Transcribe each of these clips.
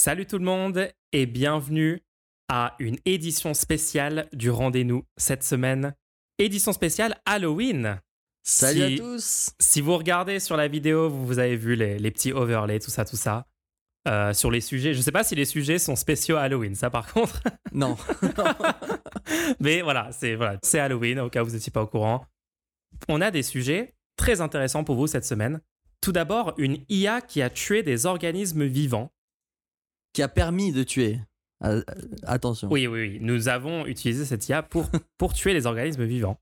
Salut tout le monde et bienvenue à une édition spéciale du Rendez-nous cette semaine. Édition spéciale Halloween. Salut à tous. Si vous regardez sur la vidéo, vous avez vu les petits overlays, tout ça. Sur les sujets. Je ne sais pas si les sujets sont spéciaux à Halloween, ça par contre. Non. Mais voilà, c'est Halloween, au cas où vous n'étiez pas au courant. On a des sujets très intéressants pour vous cette semaine. Tout d'abord, une IA qui a tué des organismes vivants. Qui a permis de tuer. Attention. Oui. Nous avons utilisé cette IA pour tuer les organismes vivants.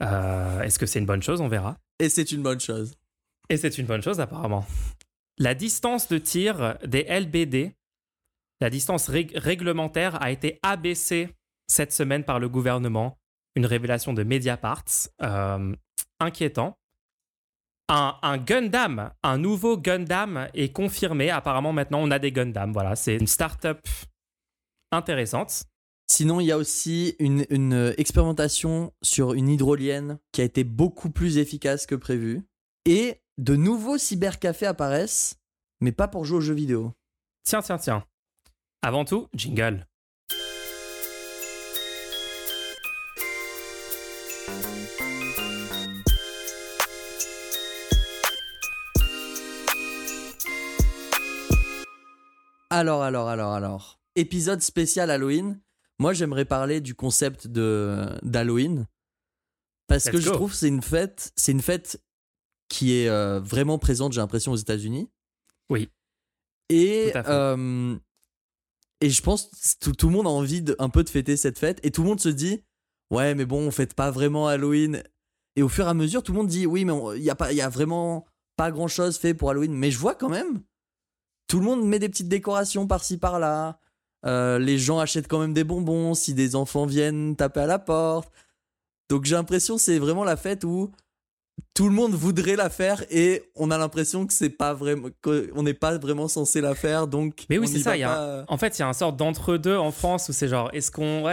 Est-ce que c'est une bonne chose ? On verra. Et c'est une bonne chose apparemment. La distance de tir des LBD, la distance réglementaire, a été abaissée cette semaine par le gouvernement. Une révélation de Mediapart. Inquiétant. Un Gundam, un nouveau Gundam est confirmé. Apparemment, maintenant, on a des Gundam. Voilà, c'est une start-up intéressante. Sinon, il y a aussi une expérimentation sur une hydrolienne qui a été beaucoup plus efficace que prévu. Et de nouveaux cybercafés apparaissent, mais pas pour jouer aux jeux vidéo. Tiens. Avant tout, jingle. Alors. Épisode spécial Halloween. Moi, j'aimerais parler du concept d'Halloween. Parce que je trouve que c'est une fête qui est vraiment présente, j'ai l'impression, aux États-Unis. Oui. Et je pense que tout le monde a envie un peu de fêter cette fête. Et tout le monde se dit, ouais, mais bon, on fête pas vraiment Halloween. Et au fur et à mesure, tout le monde dit, oui, mais il y a vraiment pas grand-chose fait pour Halloween. Mais je vois quand même, tout le monde met des petites décorations par-ci, par-là. Les gens achètent quand même des bonbons si des enfants viennent taper à la porte. Donc j'ai l'impression que c'est vraiment la fête où tout le monde voudrait la faire et on a l'impression que c'est pas vraiment, qu'on n'est pas vraiment censé la faire, donc. Mais oui, c'est ça. En fait, il y a une sorte d'entre-deux en France où c'est genre, est-ce qu'on le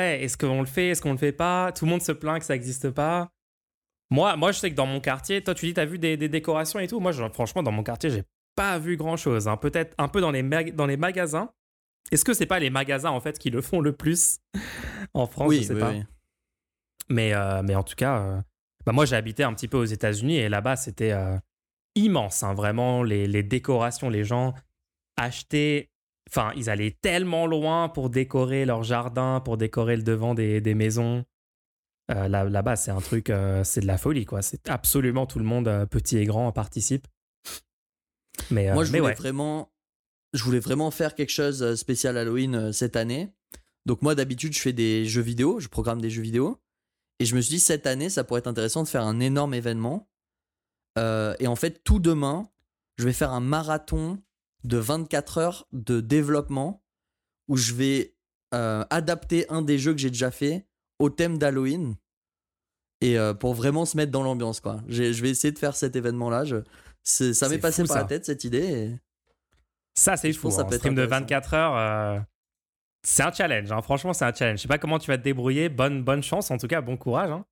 fait, est-ce qu'on le fait pas ? Tout le monde se plaint que ça n'existe pas. Moi, je sais que dans mon quartier, toi, tu dis, t'as vu des décorations et tout. Moi, franchement, dans mon quartier, j'ai pas vu grand-chose. Hein. Peut-être un peu dans les magasins. Est-ce que c'est pas les magasins en fait qui le font le plus en France ? Je sais pas. Oui. Mais en tout cas. Moi, j'ai habité un petit peu aux États-Unis et là-bas, c'était immense. Hein, vraiment, les décorations, les gens achetaient. Enfin, ils allaient tellement loin pour décorer leur jardin, pour décorer le devant des maisons. Là-bas, c'est un truc, c'est de la folie, quoi. C'est absolument tout le monde, petit et grand, participe. Mais, moi, je voulais vraiment faire quelque chose spécial Halloween cette année. Donc, moi, d'habitude, je fais des jeux vidéo, je programme des jeux vidéo. Et je me suis dit, cette année, ça pourrait être intéressant de faire un énorme événement. Et en fait, tout demain, je vais faire un marathon de 24 heures de développement où je vais adapter un des jeux que j'ai déjà fait au thème d'Halloween et pour vraiment se mettre dans l'ambiance, quoi. Je vais essayer de faire cet événement-là. Ça m'est passé par la tête, cette idée. Ça, c'est fou. Un stream de 24 heures... C'est un challenge, hein. Franchement, c'est un challenge. Je sais pas comment tu vas te débrouiller. Bonne chance, en tout cas, bon courage. Hein.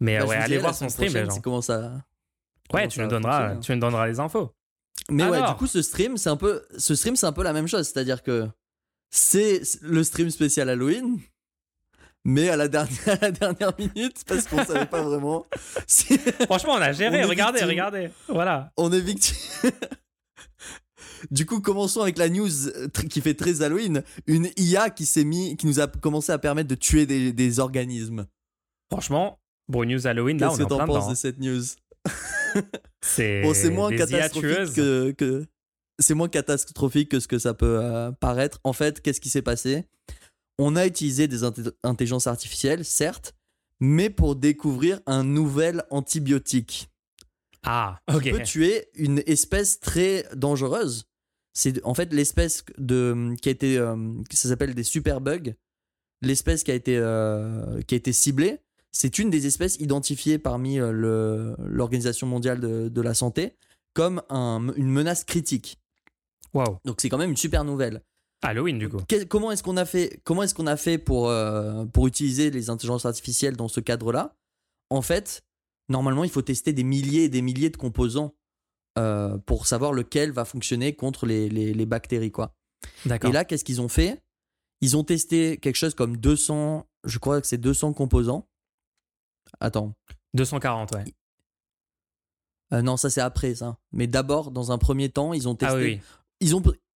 Mais ouais, allez voir son stream, les gens. Tu nous donneras les infos. Mais alors, ouais, du coup, ce stream, c'est un peu la même chose. C'est-à-dire que c'est le stream spécial Halloween, mais à la dernière minute, parce qu'on savait pas vraiment. Si... Franchement, on a géré. Regardez. Voilà. On est victime. Du coup, commençons avec la news qui fait très Halloween. Une IA qui nous a commencé à permettre de tuer des organismes. Franchement, bon, news Halloween, là, on est en plein dedans. Qu'est-ce que t'en penses de cette news ? C'est moins catastrophique que ce que ça peut paraître. En fait, qu'est-ce qui s'est passé ? On a utilisé des intelligences artificielles, certes, mais pour découvrir un nouvel antibiotique. Ah, ok. Qui peut tuer une espèce très dangereuse. C'est en fait l'espèce qui a été, ça s'appelle des superbugs. L'espèce qui a été ciblée, c'est une des espèces identifiées parmi l'Organisation mondiale de la santé comme une menace critique. Waouh. Donc c'est quand même une super nouvelle. Halloween du coup. Comment est-ce qu'on a fait pour utiliser les intelligences artificielles dans ce cadre-là ? En fait, normalement, il faut tester des milliers et des milliers de composants. Pour savoir lequel va fonctionner contre les bactéries, quoi. D'accord. Et là, qu'est-ce qu'ils ont fait? Ils ont testé quelque chose comme 200, je crois que c'est 200 composants. Attends. 240, ouais. Non, ça c'est après ça. Mais d'abord, dans un premier temps, ils ont testé. Ah, oui.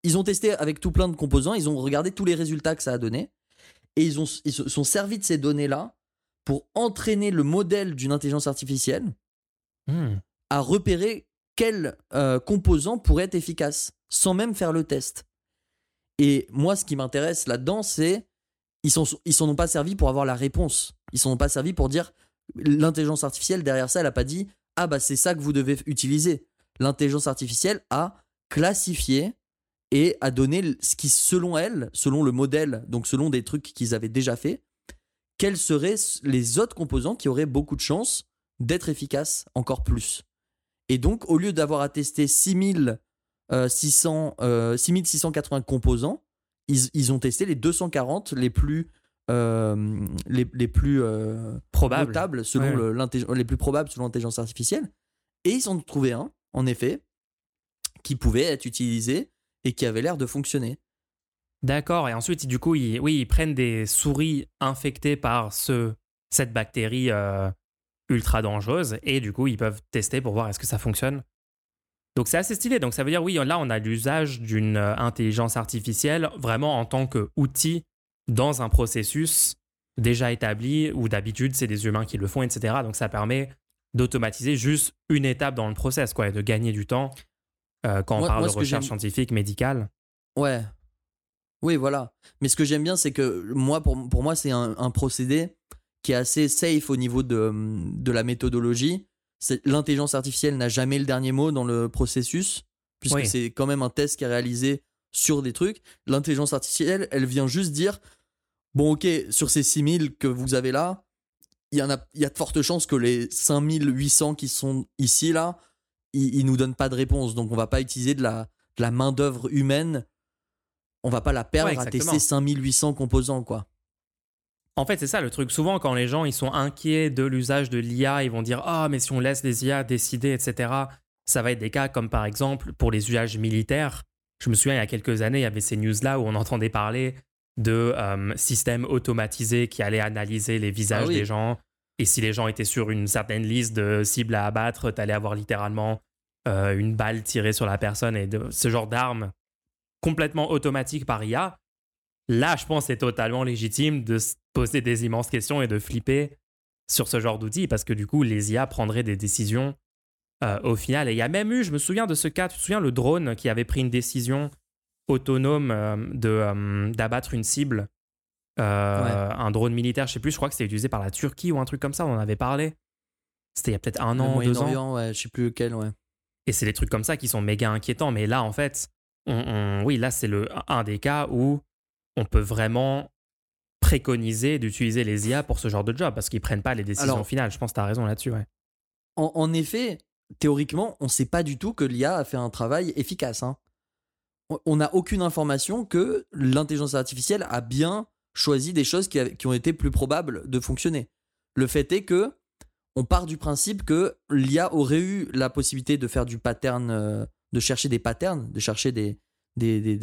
Ils ont testé avec tout plein de composants. Ils ont regardé tous les résultats que ça a donné. Et ils se sont servis de ces données-là pour entraîner le modèle d'une intelligence artificielle à repérer quel composant pourrait être efficace, sans même faire le test. Et moi, ce qui m'intéresse là-dedans, c'est ils s'en ont pas servi pour avoir la réponse. Ils s'en ont pas servi pour dire l'intelligence artificielle, derrière ça, elle a pas dit « Ah bah c'est ça que vous devez utiliser ». L'intelligence artificielle a classifié et a donné ce qui, selon elle, selon le modèle, donc selon des trucs qu'ils avaient déjà fait, quels seraient les autres composants qui auraient beaucoup de chances d'être efficaces encore plus. Et donc, au lieu d'avoir à tester 6680 composants, ils ont testé les 240 les plus probables selon les plus probables selon l'intelligence artificielle. Et ils en ont trouvé un, en effet, qui pouvait être utilisé et qui avait l'air de fonctionner. D'accord. Et ensuite, du coup, ils prennent des souris infectées par cette bactérie ultra dangereuse, et du coup, ils peuvent tester pour voir est-ce que ça fonctionne. Donc, c'est assez stylé. Donc, ça veut dire, oui, là, on a l'usage d'une intelligence artificielle vraiment en tant qu'outil dans un processus déjà établi, où d'habitude, c'est des humains qui le font, etc. Donc, ça permet d'automatiser juste une étape dans le process, quoi, et de gagner du temps quand on parle de recherche scientifique, médicale. Ouais. Oui, voilà. Mais ce que j'aime bien, c'est que moi, pour moi, c'est un procédé qui est assez safe au niveau de la méthodologie. L'intelligence artificielle n'a jamais le dernier mot dans le processus, puisque c'est quand même un test qui est réalisé sur des trucs. L'intelligence artificielle, elle vient juste dire « Bon, ok, sur ces 6000 que vous avez là, il y a de fortes chances que les 5800 qui sont ici, là, ils ne nous donnent pas de réponse. Donc, on ne va pas utiliser de la main-d'œuvre humaine. On ne va pas la perdre à tester 5800 composants, quoi. » En fait, c'est ça le truc. Souvent, quand les gens ils sont inquiets de l'usage de l'IA, ils vont dire « Ah, mais si on laisse les IA décider, etc. » Ça va être des cas comme, par exemple, pour les usages militaires. Je me souviens, il y a quelques années, il y avait ces news-là où on entendait parler de systèmes automatisés qui allaient analyser les visages des gens. Et si les gens étaient sur une certaine liste de cibles à abattre, t'allais avoir littéralement une balle tirée sur la personne. Et ce genre d'armes complètement automatiques par IA. Là, je pense que c'est totalement légitime de poser des immenses questions et de flipper sur ce genre d'outils, parce que du coup, les IA prendraient des décisions au final. Et il y a même eu, je me souviens de ce cas, tu te souviens, le drone qui avait pris une décision autonome d'abattre une cible, un drone militaire, je ne sais plus, je crois que c'était utilisé par la Turquie ou un truc comme ça, on en avait parlé. C'était il y a peut-être un an, 2 ans. Ouais, je ne sais plus lequel, ouais. Et c'est des trucs comme ça qui sont méga inquiétants, mais là, en fait, là, c'est un des cas où on peut vraiment préconiser d'utiliser les IA pour ce genre de job, parce qu'ils ne prennent pas les décisions finales. Je pense que tu as raison là-dessus. Ouais. En effet, théoriquement, on ne sait pas du tout que l'IA a fait un travail efficace. Hein. On n'a aucune information que l'intelligence artificielle a bien choisi des choses qui ont été plus probables de fonctionner. Le fait est que on part du principe que l'IA aurait eu la possibilité de faire du pattern, de chercher des patterns, de chercher des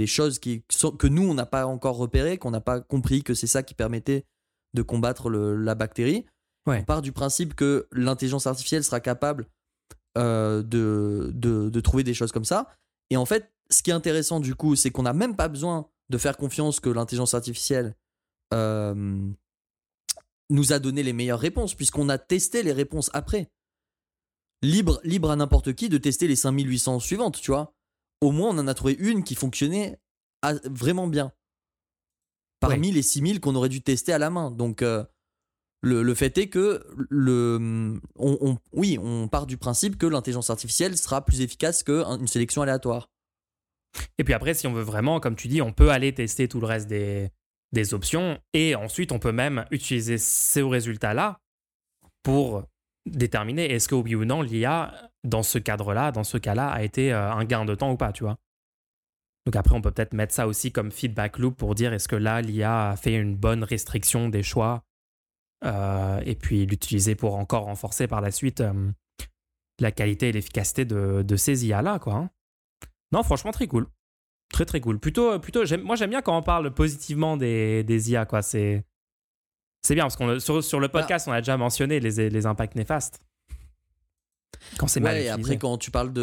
choses que nous, on n'a pas encore repérées, qu'on n'a pas compris que c'est ça qui permettait de combattre la bactérie. Ouais. On part du principe que l'intelligence artificielle sera capable de trouver des choses comme ça. Et en fait, ce qui est intéressant du coup, c'est qu'on n'a même pas besoin de faire confiance que l'intelligence artificielle nous a donné les meilleures réponses, puisqu'on a testé les réponses après. Libre à n'importe qui de tester les 5800 suivantes, tu vois. Au moins, on en a trouvé une qui fonctionnait vraiment bien. Parmi les 6000 qu'on aurait dû tester à la main. Donc, le fait est que on part du principe que l'intelligence artificielle sera plus efficace qu'une sélection aléatoire. Et puis après, si on veut vraiment, comme tu dis, on peut aller tester tout le reste des options. Et ensuite, on peut même utiliser ces résultats-là pour déterminer est-ce que oui ou non l'IA dans ce cadre-là, dans ce cas-là, a été un gain de temps ou pas, tu vois. Donc après, on peut peut-être mettre ça aussi comme feedback loop pour dire est-ce que là, l'IA a fait une bonne restriction des choix et puis l'utiliser pour encore renforcer par la suite la qualité et l'efficacité de ces IA-là, quoi. Hein. Non, franchement, très cool. Très très cool. Plutôt moi j'aime bien quand on parle positivement des IA, quoi. C'est bien parce qu'on sur le podcast on a déjà mentionné les impacts néfastes. Quand c'est mal utilisé. Et après quand tu parles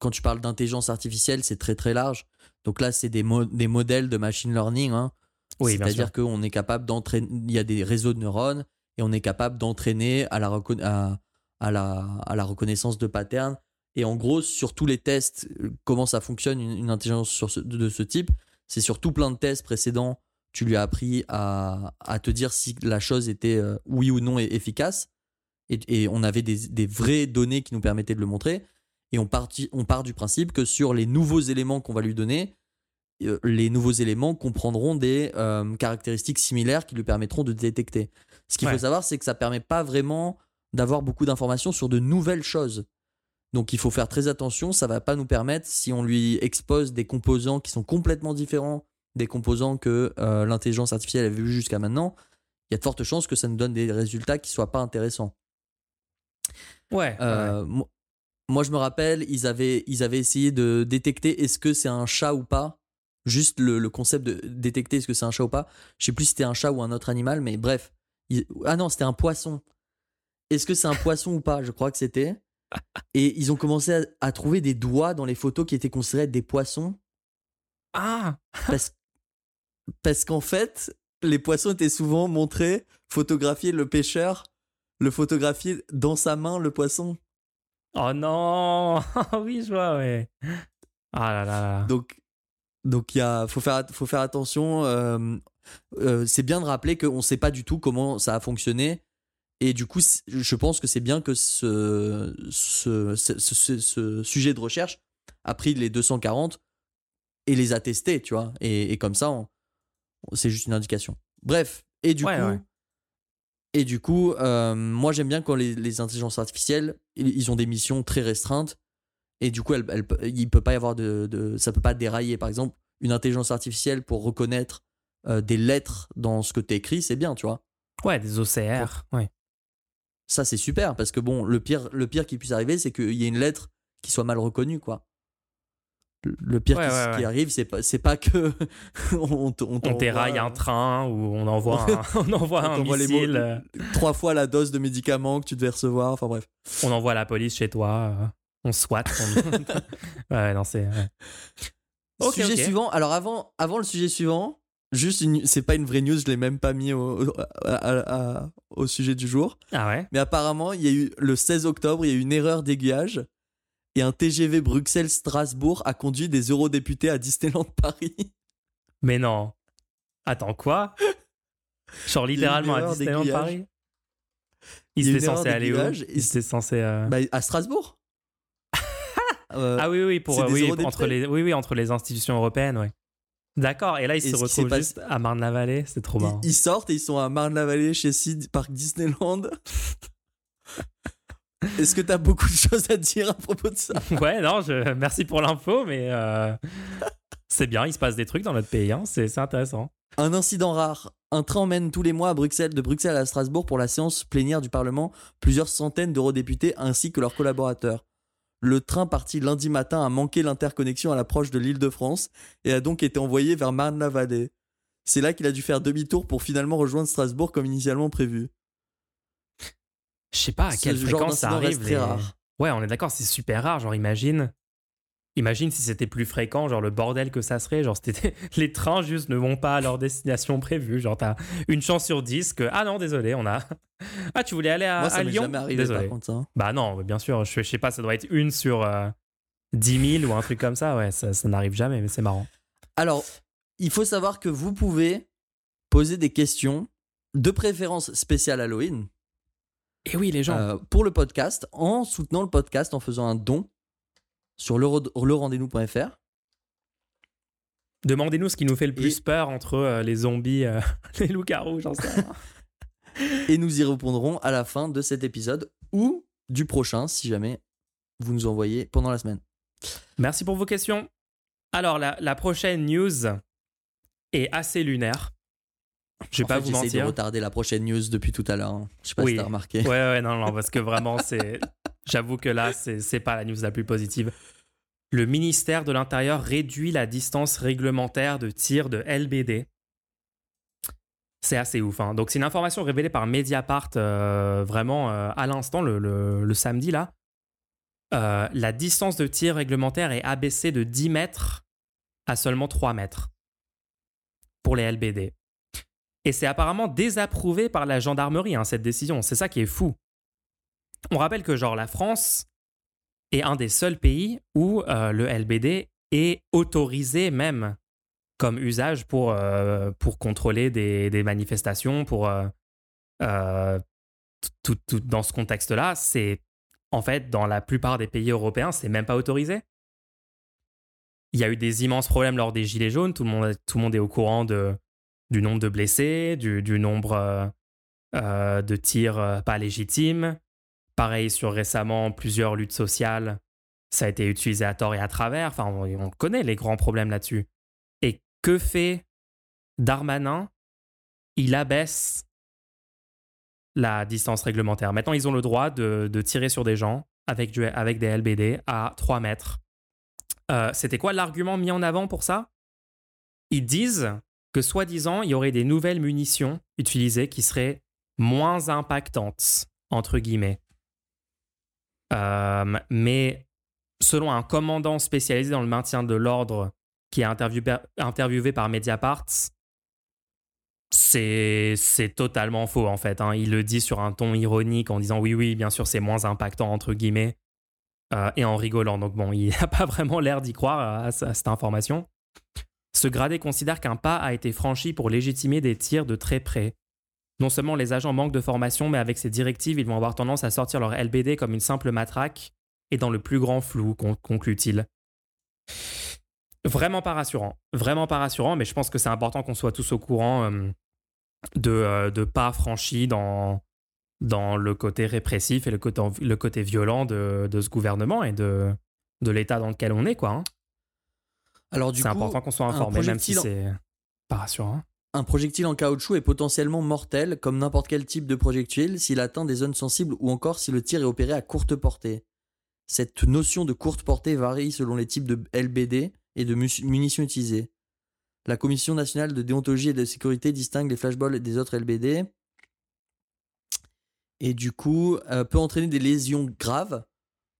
quand tu parles d'intelligence artificielle, c'est très très large. Donc là c'est des modèles de machine learning, hein. Oui, c'est-à-dire qu'on est capable d'entraîner, il y a des réseaux de neurones et on est capable d'entraîner à la reconnaissance de patterns. Et en gros, sur tous les tests, comment ça fonctionne une intelligence de ce type, c'est sur tout plein de tests précédents, tu lui as appris à te dire si la chose était oui ou non efficace. Et on avait des vraies données qui nous permettaient de le montrer. Et on part du principe que sur les nouveaux éléments qu'on va lui donner, les nouveaux éléments comprendront des caractéristiques similaires qui lui permettront de détecter. Ce qu'il faut savoir, c'est que ça ne permet pas vraiment d'avoir beaucoup d'informations sur de nouvelles choses. Donc il faut faire très attention, ça ne va pas nous permettre, si on lui expose des composants qui sont complètement différents des composants que l'intelligence artificielle a vu jusqu'à maintenant, il y a de fortes chances que ça nous donne des résultats qui ne soient pas intéressants. Moi je me rappelle, ils avaient essayé de détecter est-ce que c'est un chat ou pas, juste le concept de détecter est-ce que c'est un chat ou pas, je ne sais plus si c'était un chat ou un autre animal, mais bref. Ah non, c'était un poisson. Est-ce que c'est un poisson ou pas ? Je crois que c'était. Et ils ont commencé à trouver des doigts dans les photos qui étaient considérées des poissons. Ah ! Parce qu'en fait, les poissons étaient souvent montrés, photographiés, le pêcheur, le photographier dans sa main, le poisson. Oh non ! Oui, je vois, ouais. Ah là là là. Donc faut faire attention. C'est bien de rappeler qu'on ne sait pas du tout comment ça a fonctionné. Et du coup, je pense que c'est bien que ce sujet de recherche a pris les 240 et les a testés, tu vois. Et comme ça, c'est juste une indication. Bref, et du coup, moi j'aime bien quand les intelligences artificielles, ils ont des missions très restreintes. Et du coup, il peut pas y avoir ça peut pas dérailler. Par exemple, une intelligence artificielle pour reconnaître des lettres dans ce que tu écris, c'est bien, tu vois. Ouais, des OCR, ouais. Ça, c'est super, parce que bon, le pire qui puisse arriver, c'est qu'il y ait une lettre qui soit mal reconnue, quoi. Le pire qui arrive, c'est pas que on déraille un train ou on envoie un missile. Trois fois la dose de médicaments que tu devais recevoir, enfin bref. On envoie la police chez toi, on swatte. Ouais, non, c'est... Ouais. Sujet suivant, alors avant le sujet suivant... Juste, c'est pas une vraie news, je l'ai même pas mis au sujet du jour. Ah ouais. Mais apparemment, il y a eu le 16 octobre, il y a eu une erreur d'aiguillage et un TGV Bruxelles-Strasbourg a conduit des eurodéputés à Disneyland Paris. Mais non. Attends, quoi ? Genre littéralement à Disneyland Paris ? Ils étaient censés aller où ? Ils étaient censés à Strasbourg. Ah oui, entre les institutions européennes, ouais. D'accord, et là ils se retrouvent juste à Marne-la-Vallée, c'est trop marrant. Ils sortent et ils sont à Marne-la-Vallée chez Sid, parc Disneyland. Est-ce que t'as beaucoup de choses à dire à propos de ça ? Ouais, non, merci pour l'info, mais c'est bien, il se passe des trucs dans notre pays, hein, c'est intéressant. Un incident rare. Un train emmène tous les mois de Bruxelles à Strasbourg pour la séance plénière du Parlement plusieurs centaines d'eurodéputés ainsi que leurs collaborateurs. Le train parti lundi matin a manqué l'interconnexion à l'approche de l'Île-de-France et a donc été envoyé vers Marne-la-Vallée. C'est là qu'il a dû faire demi-tour pour finalement rejoindre Strasbourg comme initialement prévu. Je sais pas à quelle fréquence ça arrive. Très rare. Ouais, on est d'accord, c'est super rare. Genre, imagine si c'était plus fréquent, genre le bordel que ça serait. Genre, les trains juste ne vont pas à leur destination prévue. Genre, t'as une chance sur 10 que ah non, désolé, on a. Ah, tu voulais aller à Lyon ? Moi, ça m'est jamais arrivé, désolé. Par contre. Hein. Bah non, bien sûr, je sais pas, ça doit être une sur 10 000 ou un truc comme ça. Ouais, ça n'arrive jamais, mais c'est marrant. Alors, il faut savoir que vous pouvez poser des questions, de préférence spéciale Halloween. Et oui, les gens. Pour le podcast, en soutenant le podcast, en faisant un don sur lerendez-nous.fr. Demandez-nous ce qui nous fait le plus peur entre les zombies, les loups-garous, j'en sais rien. Et nous y répondrons à la fin de cet épisode ou du prochain, si jamais vous nous envoyez pendant la semaine. Merci pour vos questions. Alors, la prochaine news est assez lunaire. Je vais pas vous mentir. J'essaie de retarder la prochaine news depuis tout à l'heure. Hein. Je sais pas si t'as remarqué. Ouais, non, parce que vraiment, j'avoue que là, c'est pas la news la plus positive. Le ministère de l'Intérieur réduit la distance réglementaire de tir de LBD. C'est assez ouf, hein. Donc, c'est une information révélée par Mediapart vraiment à l'instant, le samedi, là. La distance de tir réglementaire est abaissée de 10 mètres à seulement 3 mètres pour les LBD. Et c'est apparemment désapprouvé par la gendarmerie, hein, cette décision. C'est ça qui est fou. On rappelle que genre la France est un des seuls pays où le LBD est autorisé même comme usage pour contrôler des manifestations, pour tout dans ce contexte-là. C'est en fait dans la plupart des pays européens, c'est même pas autorisé. Il y a eu des immenses problèmes lors des Gilets jaunes. Tout le monde est au courant du nombre de blessés, du nombre de tirs pas légitimes. Pareil, sur récemment, plusieurs luttes sociales, ça a été utilisé à tort et à travers. Enfin, on connaît les grands problèmes là-dessus. Et que fait Darmanin? Il abaisse la distance réglementaire. Maintenant, ils ont le droit de tirer sur des gens avec des LBD à 3 mètres. C'était quoi l'argument mis en avant pour ça? Ils disent que, soi-disant, il y aurait des nouvelles munitions utilisées qui seraient moins impactantes, entre guillemets. Mais selon un commandant spécialisé dans le maintien de l'ordre qui est interviewé par Mediapart, c'est totalement faux en fait, hein. Il le dit sur un ton ironique en disant oui bien sûr c'est moins impactant entre guillemets et en rigolant, donc bon, il n'a pas vraiment l'air d'y croire à cette information. Ce gradé considère qu'un pas a été franchi pour légitimer des tirs de très près. Non seulement les agents manquent de formation, mais avec ces directives, ils vont avoir tendance à sortir leur LBD comme une simple matraque et dans le plus grand flou, conclut-il. Vraiment pas rassurant, mais je pense que c'est important qu'on soit tous au courant de pas franchis dans le côté répressif et le côté violent de ce gouvernement et de l'État dans lequel on est, quoi, hein. Alors, du coup, c'est important qu'on soit informé, même si c'est pas rassurant. Un projectile en caoutchouc est potentiellement mortel, comme n'importe quel type de projectile, s'il atteint des zones sensibles ou encore si le tir est opéré à courte portée. Cette notion de courte portée varie selon les types de LBD et de munitions utilisées. La Commission nationale de déontologie et de sécurité distingue les flashballs des autres LBD et du coup peut entraîner des lésions graves,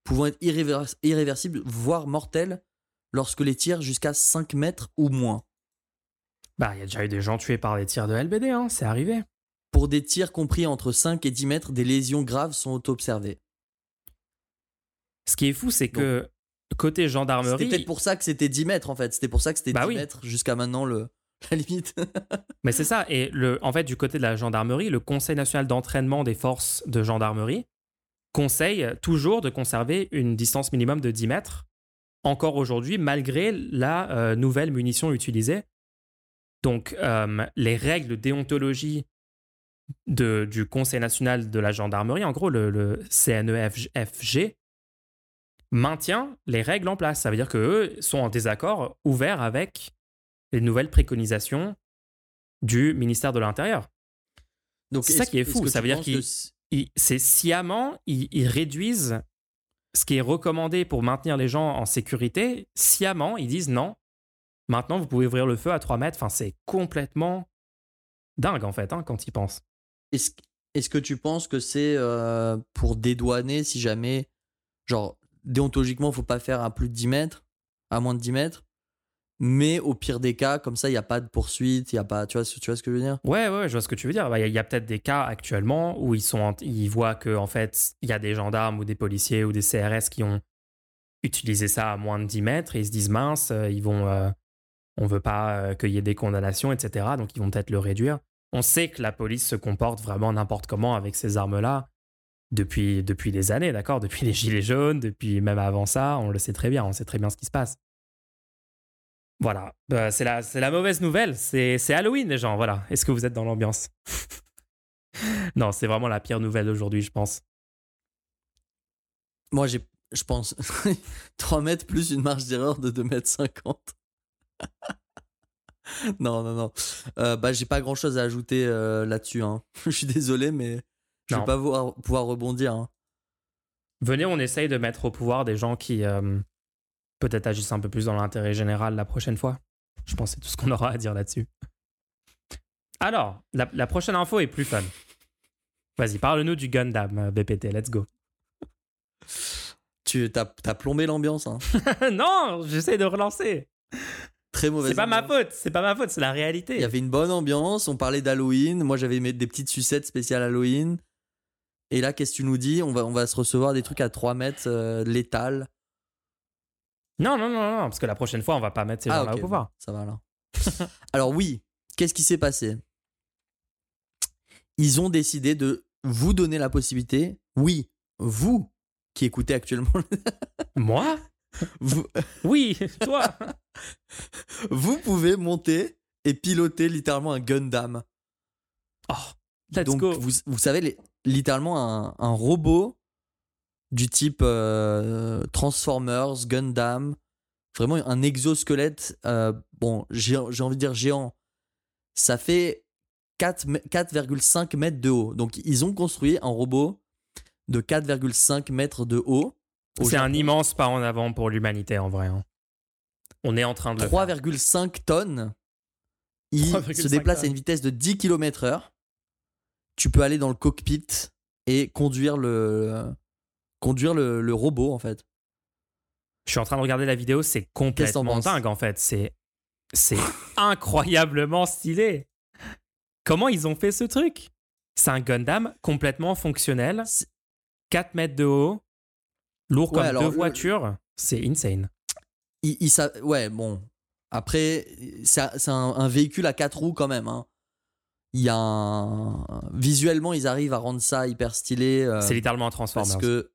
pouvant être irréversibles, voire mortelles, lorsque les tirs jusqu'à 5 mètres ou moins. Bah, il y a déjà eu des gens tués par des tirs de LBD, hein, c'est arrivé. Pour des tirs compris entre 5 et 10 mètres, des lésions graves sont observées. Ce qui est fou, c'est que côté gendarmerie... C'était peut-être pour ça que c'était 10 mètres, en fait. C'était pour ça que c'était 10 mètres, jusqu'à maintenant, la limite. Mais c'est ça. Et en fait, du côté de la gendarmerie, le Conseil national d'entraînement des forces de gendarmerie conseille toujours de conserver une distance minimum de 10 mètres, encore aujourd'hui, malgré la nouvelle munition utilisée. Donc, les règles de déontologie du Conseil national de la gendarmerie, en gros, le CNEFG, maintient les règles en place. Ça veut dire qu'eux sont en désaccord ouvert avec les nouvelles préconisations du ministère de l'Intérieur. Donc, c'est ça qui est fou. Ça veut dire c'est sciemment, ils réduisent ce qui est recommandé pour maintenir les gens en sécurité. Sciemment, ils disent non. Maintenant, vous pouvez ouvrir le feu à 3 mètres. Enfin, c'est complètement dingue, en fait, hein, quand ils pensent. Est-ce que tu penses que c'est pour dédouaner si jamais, genre, déontologiquement, il ne faut pas faire à plus de 10 mètres, à moins de 10 mètres, mais au pire des cas, comme ça, il n'y a pas de poursuite, il n'y a pas... Tu vois ce que je veux dire ? Ouais, je vois ce que tu veux dire. Il y a peut-être des cas actuellement où ils voient qu'en fait, il y a des gendarmes ou des policiers ou des CRS qui ont utilisé ça à moins de 10 mètres et ils se disent, mince, ils vont... on ne veut pas qu'il y ait des condamnations, etc. Donc, ils vont peut-être le réduire. On sait que la police se comporte vraiment n'importe comment avec ces armes-là depuis des années, d'accord ? Depuis les Gilets jaunes, depuis même avant ça, on le sait très bien. On sait très bien ce qui se passe. Voilà. C'est la mauvaise nouvelle. C'est Halloween, les gens. Voilà. Est-ce que vous êtes dans l'ambiance ? Non, c'est vraiment la pire nouvelle d'aujourd'hui, je pense. Moi, je pense 3 mètres plus une marge d'erreur de 2,50 mètres. Non. J'ai pas grand chose à ajouter là-dessus, hein. Je suis désolé, mais je vais pas pouvoir rebondir, hein. Venez, on essaye de mettre au pouvoir des gens qui peut-être agissent un peu plus dans l'intérêt général la prochaine fois. Je pense que c'est tout ce qu'on aura à dire là-dessus. Alors, la prochaine info est plus fun. Vas-y, parle-nous du Gundam, BPT, let's go. T'as plombé l'ambiance, hein. Non, j'essaie de relancer. Très mauvaise ambiance. C'est pas ma faute, c'est la réalité. Il y avait une bonne ambiance, on parlait d'Halloween, moi j'avais mis des petites sucettes spéciales Halloween. Et là, qu'est-ce que tu nous dis ? On va se recevoir des trucs à 3 mètres létal. Non, parce que la prochaine fois, on va pas mettre ces gens-là au pouvoir. Ça va alors. Alors oui, qu'est-ce qui s'est passé ? Ils ont décidé de vous donner la possibilité, oui, vous qui écoutez actuellement... Moi ? Vous... Oui, toi. Vous pouvez monter et piloter littéralement un Gundam. Oh, let's donc, go. Vous savez, littéralement un robot du type Transformers, Gundam, vraiment un exosquelette, bon, j'ai envie de dire géant. Ça fait 4,5 mètres de haut. Donc, ils ont construit un robot de 4,5 mètres de haut. C'est un immense pas en avant pour l'humanité, en vrai. Hein. On est en train de 3,5 tonnes. Il se déplace à une vitesse de 10 km/h. Tu peux aller dans le cockpit et conduire le robot, en fait. Je suis en train de regarder la vidéo. C'est complètement dingue, en fait. C'est incroyablement stylé. Comment ils ont fait ce truc ? C'est un Gundam complètement fonctionnel. 4 mètres de haut. Lourd comme deux voitures, c'est insane. Ouais, bon. Après, c'est un véhicule à 4 roues quand même. Hein. Visuellement, ils arrivent à rendre ça hyper stylé. C'est littéralement un Transformers. Parce que...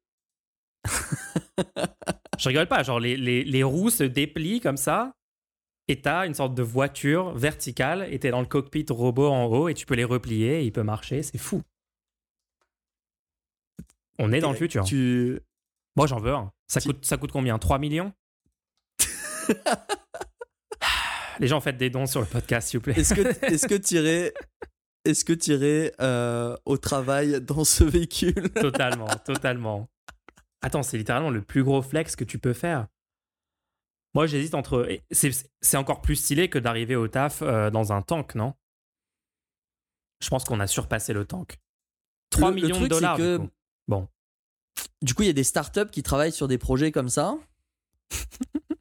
Je rigole pas, genre les roues se déplient comme ça et t'as une sorte de voiture verticale et t'es dans le cockpit robot en haut et tu peux les replier et il peut marcher, c'est fou. On est dans le futur. Moi, j'en veux un. Ça coûte combien ? 3 millions ? Les gens, faites des dons sur le podcast, s'il vous plaît. Est-ce que t'irais au travail dans ce véhicule ? Totalement. Attends, c'est littéralement le plus gros flex que tu peux faire. Moi, j'hésite entre... C'est encore plus stylé que d'arriver au taf dans un tank, non ? Je pense qu'on a surpassé le tank. 3 millions de dollars, c'est que... du coup. Bon. Du coup, il y a des startups qui travaillent sur des projets comme ça.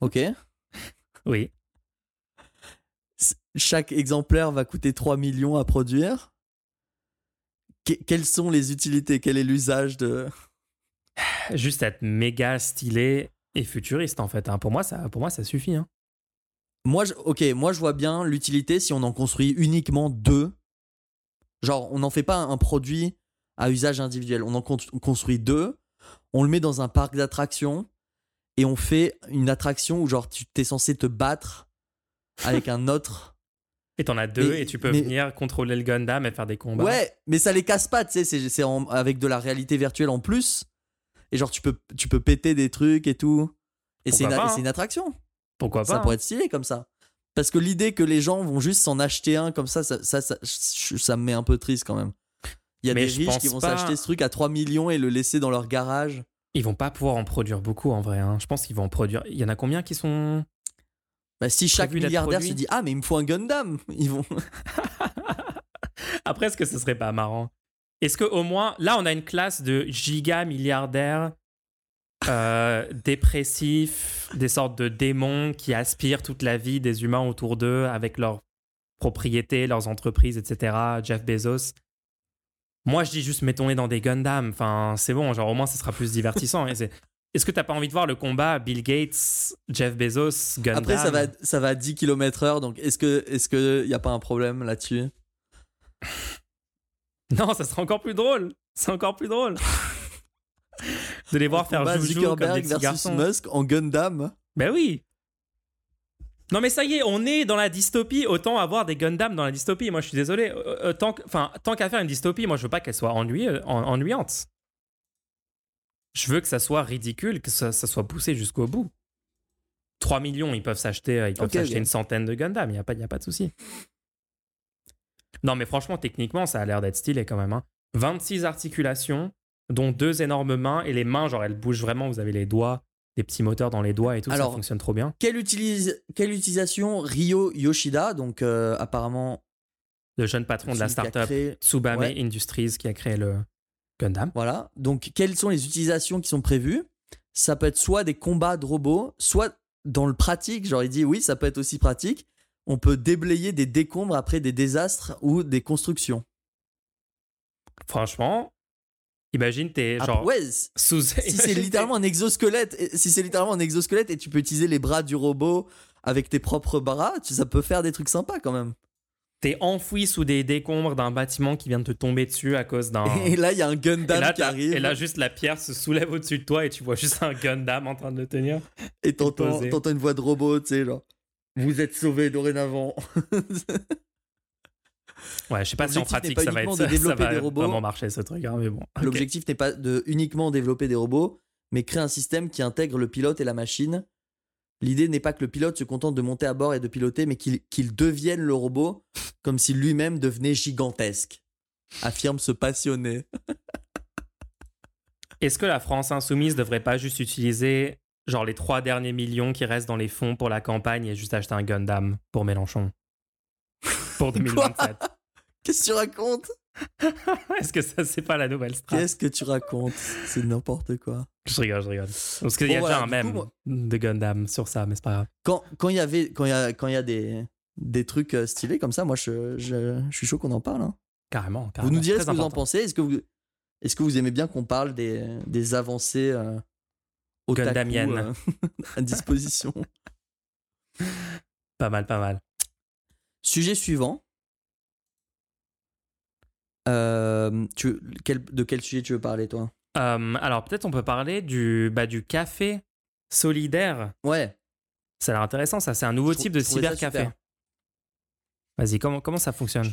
Ok. Oui. Chaque exemplaire va coûter 3 millions à produire. Quelles sont les utilités ? Quel est l'usage de... Juste être méga stylé et futuriste, en fait. Hein. Pour moi, ça suffit. Hein. Moi, je vois bien l'utilité si on en construit uniquement 2. Genre, on n'en fait pas un produit à usage individuel. On en construit 2. On le met dans un parc d'attractions et on fait une attraction où genre tu t'es censé te battre avec un autre. Et t'en as 2 et tu peux venir contrôler le Gundam et faire des combats. Ouais, mais ça les casse pas, tu sais, c'est avec de la réalité virtuelle en plus. Et genre tu peux péter des trucs et tout. Et c'est une attraction. Pourquoi pas ? Ça pourrait être stylé comme ça. Parce que l'idée que les gens vont juste s'en acheter un comme ça me met un peu triste quand même. Il y a des riches qui vont s'acheter ce truc à 3 millions et le laisser dans leur garage. Ils vont pas pouvoir en produire beaucoup en vrai. Hein. Je pense qu'ils vont en produire... Il y en a combien qui sont... Bah, si chaque milliardaire se dit « Ah, mais il me faut un Gundam !» Ils vont... Après, est-ce que ce serait pas marrant ? Est-ce qu'au moins... Là, on a une classe de giga-milliardaires dépressifs, des sortes de démons qui aspirent toute la vie des humains autour d'eux avec leurs propriétés, leurs entreprises, etc. Jeff Bezos... Moi, je dis juste, mettons-les dans des Gundam. Enfin, c'est bon, genre, au moins, ce sera plus divertissant. Est-ce que t'as pas envie de voir le combat Bill Gates, Jeff Bezos, Gundam ? Après, ça va à 10 km/h, donc est-ce que y a pas un problème là-dessus ? Non, ça sera encore plus drôle. C'est encore plus drôle. De les voir faire joujou comme des petits garçons. Zuckerberg versus Musk en Gundam ? Ben oui. Non mais ça y est, on est dans la dystopie, autant avoir des Gundam dans la dystopie. Moi je suis désolé, tant qu'à faire une dystopie, moi je veux pas qu'elle soit ennuyante. Je veux que ça soit ridicule, que ça soit poussé jusqu'au bout. 3 millions, ils peuvent s'acheter une centaine de Gundam, il y a pas de souci. Non mais franchement, techniquement, ça a l'air d'être stylé quand même. Hein. 26 articulations, dont 2 énormes mains, et les mains, genre elles bougent vraiment, vous avez les doigts des petits moteurs dans les doigts et tout. Alors, ça fonctionne trop bien. Quelle utilisation Ryo Yoshida, donc apparemment le jeune patron de la start-up Tsubame Industries qui a créé le Gundam. Voilà. Donc, quelles sont les utilisations qui sont prévues? Ça peut être soit des combats de robots, soit dans le pratique. Genre, il dit oui, ça peut être aussi pratique. On peut déblayer des décombres après des désastres ou des constructions. Franchement, imagine t'es genre si c'est littéralement un exosquelette, et tu peux utiliser les bras du robot avec tes propres bras, ça peut faire des trucs sympas quand même. T'es enfoui sous des décombres d'un bâtiment qui vient de te tomber dessus à cause d'un... Et là, il y a un Gundam qui arrive. Et là, juste la pierre se soulève au-dessus de toi et tu vois juste un Gundam en train de le tenir. Et t'entends une voix de robot, tu sais, genre « Vous êtes sauvés dorénavant !» Ouais, je sais pas si en pratique ça va être ça, ça va vraiment marcher ce truc, hein, mais bon. Okay. L'objectif n'est pas de uniquement développer des robots, mais créer un système qui intègre le pilote et la machine. L'idée n'est pas que le pilote se contente de monter à bord et de piloter, mais qu'il devienne le robot, comme si lui-même devenait gigantesque. Affirme ce passionné. Est-ce que la France insoumise devrait pas juste utiliser genre les 3 derniers millions qui restent dans les fonds pour la campagne et juste acheter un Gundam pour Mélenchon pour 2027? Quoi? Qu'est-ce que tu racontes? Est-ce que ça, c'est pas la nouvelle strat? Qu'est-ce que tu racontes? C'est n'importe quoi. Je rigole. Parce qu'il y a déjà un mème de Gundam sur ça, mais c'est pas grave. Quand il y a des trucs stylés comme ça, moi, je suis chaud qu'on en parle. Hein. Carrément. Vous nous direz ce que vous en pensez. Est-ce que vous aimez bien qu'on parle des avancées Gundamiennes à disposition? Pas mal. Sujet suivant. De quel sujet tu veux parler, toi? Alors, peut-être on peut parler du café solidaire. Ouais. Ça a l'air intéressant, ça. C'est un nouveau type de cybercafé. Vas-y, comment ça fonctionne?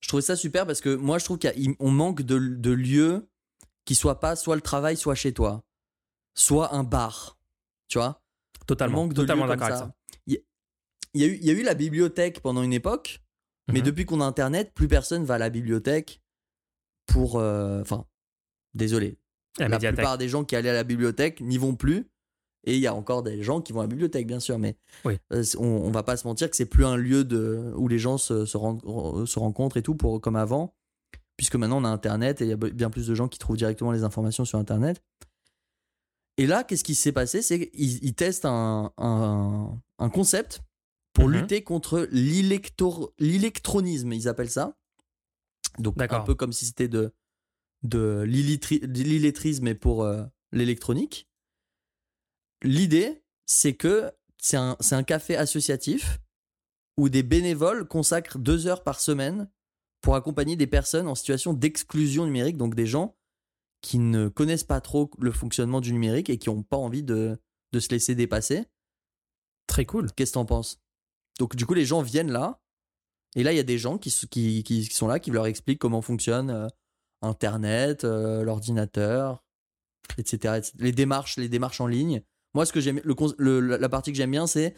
Je trouvais ça super parce que moi, je trouve qu'on manque de lieux qui soient pas soit le travail, soit chez toi. Soit un bar. Tu vois? Totalement. On manque de lieux d'accord comme ça. Il y a eu la bibliothèque pendant une époque. Mais depuis qu'on a Internet, plus personne va à la bibliothèque pour... La plupart des gens qui allaient à la bibliothèque n'y vont plus. Et il y a encore des gens qui vont à la bibliothèque, bien sûr. Mais on va pas se mentir que c'est plus un lieu où les gens se rencontrent et tout comme avant. Puisque maintenant, on a Internet et il y a bien plus de gens qui trouvent directement les informations sur Internet. Et là, qu'est-ce qui s'est passé? C'est qu'ils testent un concept pour lutter contre l'électronisme, ils appellent ça. Donc, d'accord. Un peu comme si c'était de l'illettrisme, mais pour l'électronique. L'idée, c'est que c'est un café associatif où des bénévoles consacrent 2 heures par semaine pour accompagner des personnes en situation d'exclusion numérique, donc des gens qui ne connaissent pas trop le fonctionnement du numérique et qui n'ont pas envie de se laisser dépasser. Très cool. Qu'est-ce que t'en penses? Donc, du coup, les gens viennent là. Et là, il y a des gens qui sont là, qui leur expliquent comment fonctionne Internet, l'ordinateur, etc. Les démarches en ligne. Moi, ce que j'aime, la partie que j'aime bien, c'est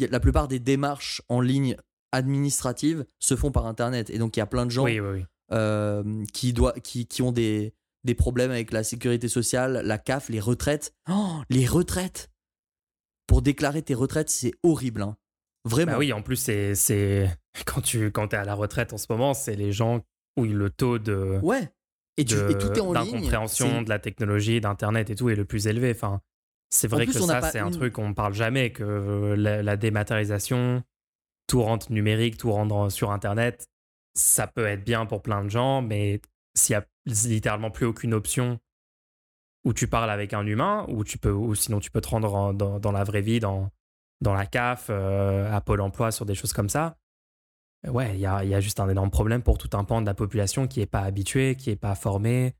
que la plupart des démarches en ligne administratives se font par Internet. Et donc, il y a plein de gens qui ont des problèmes avec la Sécurité Sociale, la CAF, les retraites. Oh, les retraites! Pour déclarer tes retraites, c'est horrible, hein. Vraiment. Bah oui, en plus, c'est... Quand t'es à la retraite en ce moment, c'est les gens où le taux de... Ouais, et tout est en ligne. D'incompréhension de la technologie, d'Internet et tout est le plus élevé. Enfin, c'est vrai que ça, c'est un truc qu'on parle jamais, que la dématérialisation, tout rendre numérique, tout rendre sur Internet, ça peut être bien pour plein de gens, mais s'il y a littéralement plus aucune option où tu parles avec un humain, ou sinon tu peux te rendre dans la vraie vie, dans la CAF, à Pôle Emploi, sur des choses comme ça, ouais, il y a juste un énorme problème pour tout un pan de la population qui n'est pas habitué, qui n'est pas formé,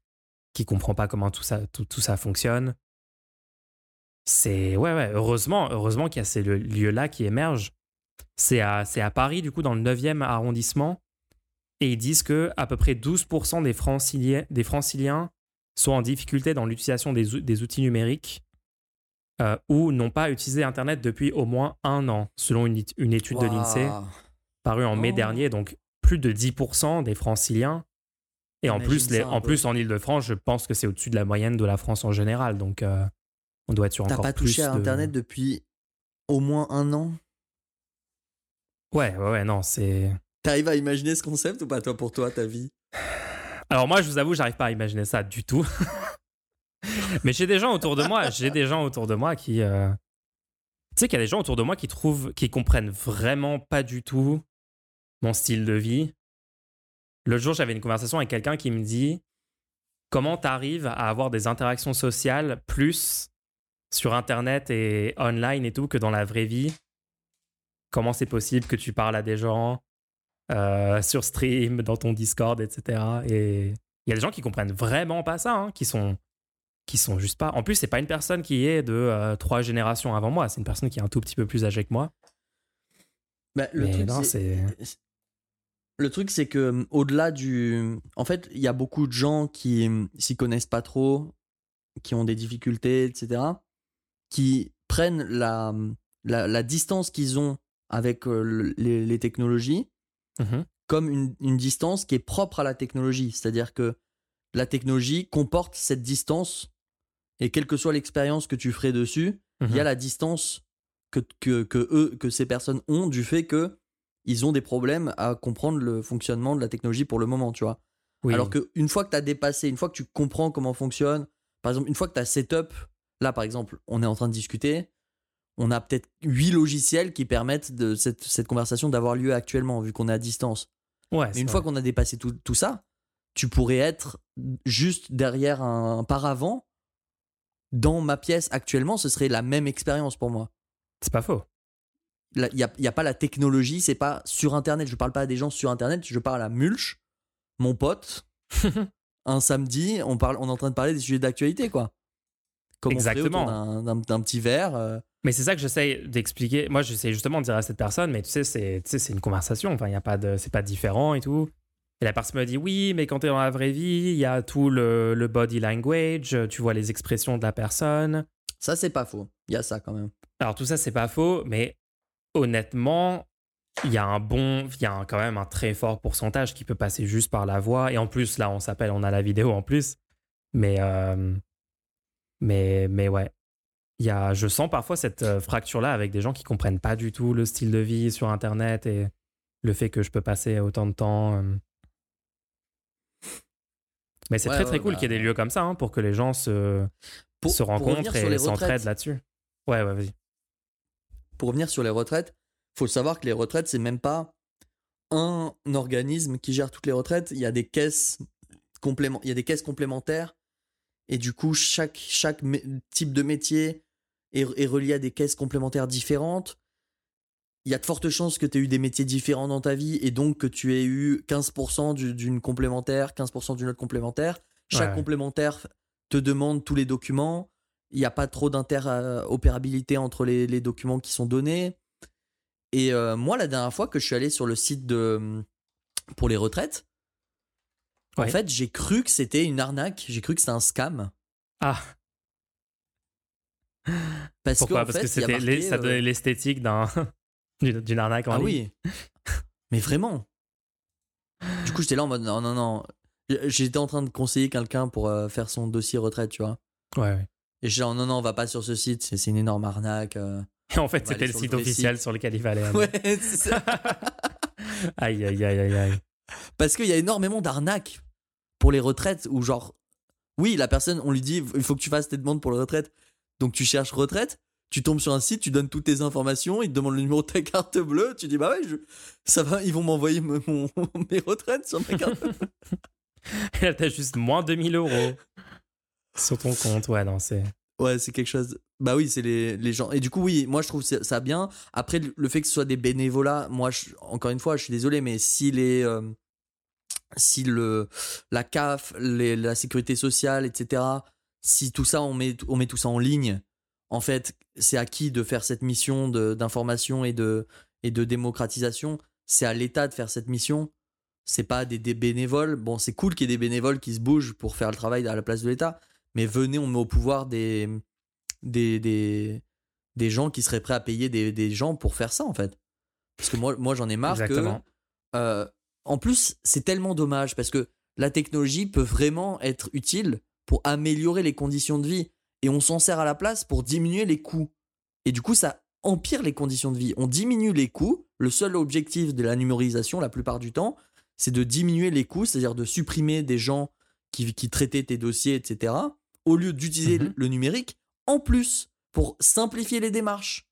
qui ne comprend pas comment tout ça fonctionne. C'est... Ouais, heureusement qu'il y a ces lieux-là qui émergent. C'est à Paris, du coup, dans le 9e arrondissement, et ils disent qu'à peu près 12% des Franciliens sont en difficulté dans l'utilisation des outils numériques, ou n'ont pas utilisé Internet depuis au moins 1 an, selon une étude de l'INSEE parue en mai dernier. Donc, plus de 10% des Franciliens. Et en plus, en Île-de-France, je pense que c'est au-dessus de la moyenne de la France en général. Donc, On doit être sur encore plus. T'as pas touché à Internet depuis au moins un an ? Ouais, non, c'est... T'arrives à imaginer ce concept ou pas, toi, pour toi, ta vie ? Alors moi, je vous avoue, j'arrive pas à imaginer ça du tout. Mais j'ai des gens autour de moi qui... Tu sais qu'il y a des gens autour de moi qui comprennent vraiment pas du tout mon style de vie. L'autre jour, j'avais une conversation avec quelqu'un qui me dit « Comment t'arrives à avoir des interactions sociales plus sur Internet et online et tout que dans la vraie vie ? Comment c'est possible que tu parles à des gens sur stream, dans ton Discord, etc. » Et il y a des gens qui comprennent vraiment pas ça, hein, qui sont juste pas... En plus, c'est pas une personne qui est de 3 générations avant moi, c'est une personne qui est un tout petit peu plus âgée que moi. Bah, le truc, c'est que au-delà du... En fait, il y a beaucoup de gens qui s'y connaissent pas trop, qui ont des difficultés, etc., qui prennent la distance qu'ils ont avec les technologies comme une distance qui est propre à la technologie. C'est-à-dire que la technologie comporte cette distance et quelle que soit l'expérience que tu ferais dessus, il y a la distance que ces personnes ont du fait que ils ont des problèmes à comprendre le fonctionnement de la technologie pour le moment, tu vois. Oui. Alors qu'une fois que tu as dépassé, une fois que tu comprends comment fonctionne, par exemple, une fois que tu as setup, là par exemple, on est en train de discuter, on a peut-être 8 logiciels qui permettent de cette conversation d'avoir lieu actuellement, vu qu'on est à distance. Ouais, mais une fois qu'on a dépassé tout ça, tu pourrais être juste derrière un paravent. Dans ma pièce actuellement, ce serait la même expérience pour moi. C'est pas faux. Il n'y a pas la technologie, c'est pas sur Internet. Je parle pas à des gens sur Internet, je parle à Mulch, mon pote. Un samedi, on est en train de parler des sujets d'actualité, quoi. Comme exactement. On fait autour d'un petit verre. Mais c'est ça que j'essaye d'expliquer. Moi, j'essaye justement de dire à cette personne, mais tu sais, c'est une conversation. Enfin, il y a pas de, c'est pas différent et tout. Et la personne me dit, oui, mais quand t'es dans la vraie vie, il y a tout le body language, tu vois les expressions de la personne. Ça, c'est pas faux. Il y a ça quand même. Alors, tout ça, c'est pas faux, mais honnêtement, il y a quand même un très fort pourcentage qui peut passer juste par la voix. Et en plus, là, on a la vidéo en plus. Mais ouais. Je sens parfois cette fracture-là avec des gens qui comprennent pas du tout le style de vie sur Internet et le fait que je peux passer autant de temps. Mais c'est très cool qu'il y ait des lieux comme ça, hein, pour que les gens se rencontrent et s'entraident là-dessus. Ouais, vas-y. Pour revenir sur les retraites, il faut savoir que les retraites, c'est même pas un organisme qui gère toutes les retraites. Il y a des caisses complémentaires. Et du coup, chaque type de métier est relié à des caisses complémentaires différentes. Il y a de fortes chances que tu aies eu des métiers différents dans ta vie et donc que tu aies eu 15% d'une complémentaire, 15% d'une autre complémentaire. Chaque complémentaire te demande tous les documents. Il n'y a pas trop d'interopérabilité entre les documents qui sont donnés. Et moi, la dernière fois que je suis allé sur le site pour les retraites, en fait, j'ai cru que c'était une arnaque. J'ai cru que c'était un scam. Ah. Pourquoi ? Parce que c'était ça donnait l'esthétique d'une arnaque en ligne. Ah oui. Mais vraiment. Du coup, j'étais là en mode non. J'étais en train de conseiller quelqu'un pour faire son dossier retraite, tu vois. Ouais. Et j'étais là non, on va pas sur ce site. C'est une énorme arnaque. Et en fait, c'était le site officiel sur lequel il fallait aller. Ouais, c'est ça. Aïe. Parce qu'il y a énormément d'arnaques pour les retraites où genre, oui, la personne, on lui dit, il faut que tu fasses tes demandes pour la retraite. Donc tu cherches retraite, tu tombes sur un site, tu donnes toutes tes informations, ils te demandent le numéro de ta carte bleue, tu dis, bah ouais, ça va, ils vont m'envoyer mes retraites sur ma carte bleue. Et là, t'as juste moins 2000 € sur ton compte, ouais, non, c'est... Ouais, c'est quelque chose... Bah oui, c'est les gens... Et du coup, oui, moi, je trouve ça bien. Après, le fait que ce soit des bénévolats, moi, encore une fois, je suis désolé, mais si la CAF, la Sécurité Sociale, etc., si tout ça, on met tout ça en ligne, en fait, c'est à qui de faire cette mission d'information et de démocratisation ? C'est à l'État de faire cette mission. C'est pas des bénévoles. Bon, c'est cool qu'il y ait des bénévoles qui se bougent pour faire le travail à la place de l'État, mais venez, on met au pouvoir des gens qui seraient prêts à payer des gens pour faire ça, en fait. Parce que moi j'en ai marre. Exactement. Que... en plus, c'est tellement dommage parce que la technologie peut vraiment être utile pour améliorer les conditions de vie. et on s'en sert à la place pour diminuer les coûts. Et du coup, ça empire les conditions de vie. On diminue les coûts. Le seul objectif de la numérisation, la plupart du temps, c'est de diminuer les coûts, c'est-à-dire de supprimer des gens qui traitaient tes dossiers, etc., au lieu d'utiliser le numérique en plus pour simplifier les démarches.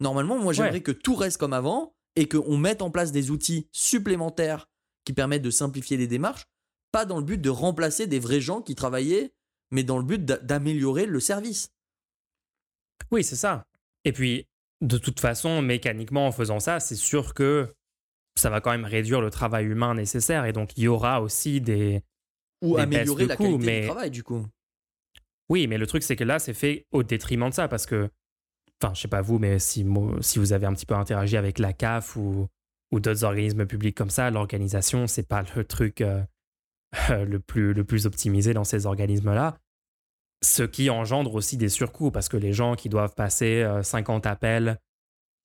Normalement, moi, j'aimerais que tout reste comme avant et qu'on mette en place des outils supplémentaires qui permettent de simplifier les démarches, pas dans le but de remplacer des vrais gens qui travaillaient, mais dans le but d'améliorer le service. Oui, c'est ça. Et puis, de toute façon, mécaniquement, en faisant ça, c'est sûr que ça va quand même réduire le travail humain nécessaire. Et donc, il y aura aussi des... Ou des améliorer la qualité du travail, du coup. Oui, mais le truc, c'est que là, c'est fait au détriment de ça. Parce que, enfin, je sais pas vous, mais si vous avez un petit peu interagi avec la CAF ou d'autres organismes publics comme ça, l'organisation, c'est pas le truc le plus optimisé dans ces organismes-là. Ce qui engendre aussi des surcoûts, parce que les gens qui doivent passer 50 appels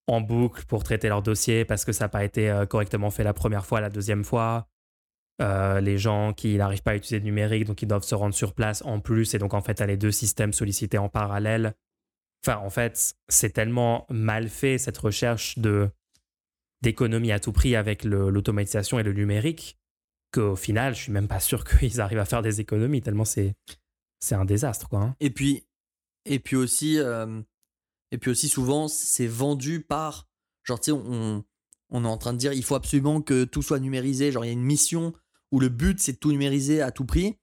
en boucle pour traiter leur dossier parce que ça n'a pas été correctement fait la première fois, la deuxième fois. Les gens qui n'arrivent pas à utiliser le numérique, donc ils doivent se rendre sur place en plus, et donc en fait, t'as les deux systèmes sollicités en parallèle. Enfin, en fait, c'est tellement mal fait, cette recherche d'économie à tout prix avec l'automatisation et le numérique, qu'au final, je suis même pas sûr qu'ils arrivent à faire des économies, tellement c'est un désastre, quoi. Hein. Et puis aussi, souvent, c'est vendu par... Genre, tu sais, on est en train de dire il faut absolument que tout soit numérisé. Genre, il y a une mission où le but, c'est de tout numériser à tout prix.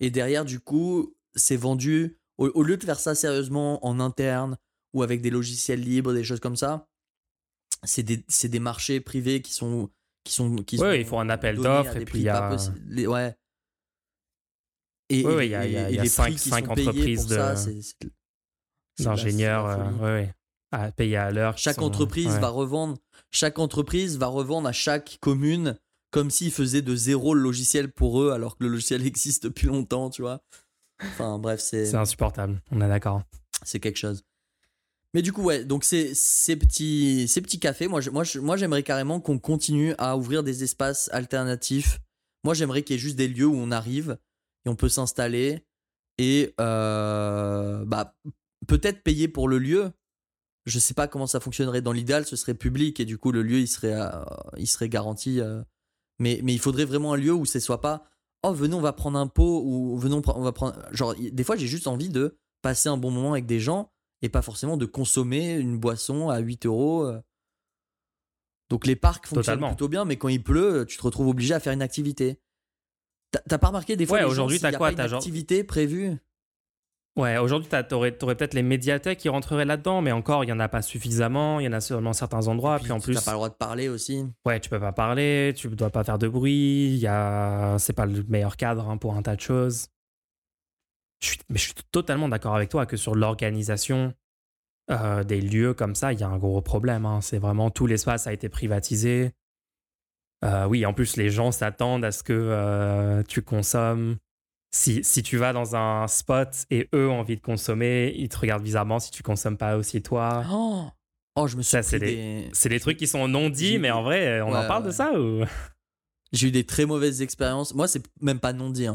Et derrière, du coup, c'est vendu... Au lieu de faire ça sérieusement en interne ou avec des logiciels libres, des choses comme ça, c'est des marchés privés qui sont ouais, il faut un appel d'offres et puis il y a... Et il y a 5 entreprises d'ingénieurs à payer à l'heure. Chaque entreprise va revendre à chaque commune comme s'ils faisaient de zéro le logiciel pour eux, alors que le logiciel existe depuis longtemps, tu vois. Enfin bref, c'est insupportable, on est d'accord. C'est quelque chose. Mais du coup, ouais, donc ces petits cafés, moi j'aimerais carrément qu'on continue à ouvrir des espaces alternatifs. Moi j'aimerais qu'il y ait juste des lieux où on arrive et on peut s'installer et peut-être payer pour le lieu. Je sais pas comment ça fonctionnerait. Dans l'idéal, ce serait public et du coup le lieu il serait garanti. Mais il faudrait vraiment un lieu où ce soit pas oh venez on va prendre un pot ou venons on va prendre genre des fois j'ai juste envie de passer un bon moment avec des gens et pas forcément de consommer une boisson à 8 €. Donc les parcs fonctionnent plutôt bien, mais quand il pleut, tu te retrouves obligé à faire une activité. T'as pas remarqué des fois les aujourd'hui gens, t'as quoi t'as une activité prévue. Ouais, aujourd'hui t'aurais peut-être les médiathèques qui rentreraient là-dedans, mais encore il y en a pas suffisamment, il y en a seulement certains endroits. Puis en plus t'as pas le droit de parler aussi. Ouais, tu peux pas parler, tu dois pas faire de bruit. C'est pas le meilleur cadre pour un tas de choses. Mais je suis totalement d'accord avec toi que sur l'organisation des lieux comme ça, il y a un gros problème. C'est vraiment tout l'espace a été privatisé. Oui, en plus, les gens s'attendent à ce que tu consommes. Si tu vas dans un spot et eux ont envie de consommer, ils te regardent bizarrement si tu consommes pas aussi toi. Oh je me suis ça, c'est des... C'est des trucs qui sont non dits, mais en vrai, on en parle de ça ou... J'ai eu des très mauvaises expériences. Moi, c'est même pas non dit.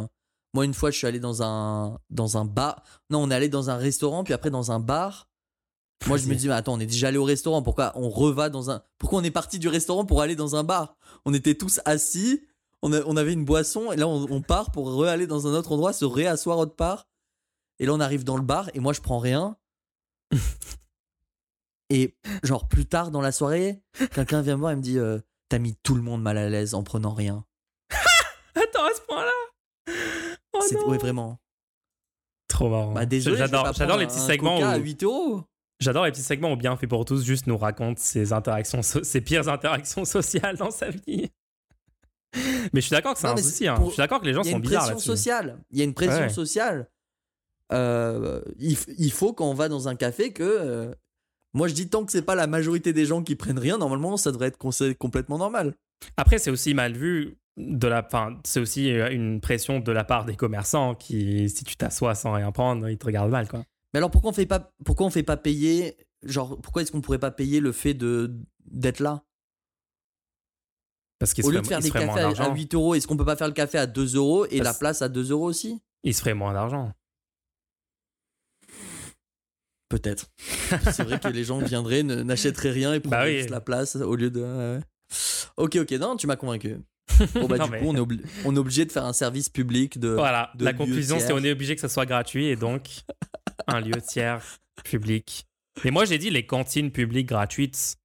Moi, une fois, je suis allé dans un bar. Non, on est allé dans un restaurant, puis après dans un bar. Moi, je me dis, mais attends, on est déjà allé au restaurant. Pourquoi on est parti du restaurant pour aller dans un bar ? On était tous assis, on avait une boisson, et là, on part pour re-aller dans un autre endroit, se réasseoir autre part. Et là, on arrive dans le bar, et moi, je prends rien. Et genre, plus tard dans la soirée, quelqu'un vient me voir et me dit, t'as mis tout le monde mal à l'aise en prenant rien. Attends, à ce point-là ? Oh non. Ouais, vraiment. Trop marrant. Bah, désolé, j'adore les petits segments à 8 €. J'adore les petits segments où Bien fait pour tous juste nous raconte ses pires interactions sociales dans sa vie. Mais je suis d'accord que c'est un souci. Je suis d'accord que les gens sont bizarres là-dessus. Il y a une pression sociale. Il faut quand on va dans un café que... moi, je dis tant que c'est pas la majorité des gens qui prennent rien, normalement, ça devrait être complètement normal. Après, c'est aussi mal vu. C'est aussi une pression de la part des commerçants qui, si tu t'assois sans rien prendre, ils te regardent mal, quoi. Mais alors pourquoi on fait pas payer, genre pourquoi est-ce qu'on pourrait pas payer le fait d'être là ? Parce qu'au lieu de faire des cafés à 8 €, est-ce qu'on peut pas faire le café à 2 € et la place à 2 € aussi ? Il se ferait moins d'argent. Peut-être. C'est vrai que les gens viendraient, n'achèteraient rien et prendraient juste la place au lieu de... Ok, non, tu m'as convaincu. Bon, bah, du coup, on est obligé de faire un service public de... Voilà, de la conclusion, c'est qu'on est obligé que ça soit gratuit et donc un lieu tiers public. Mais moi, j'ai dit les cantines publiques gratuites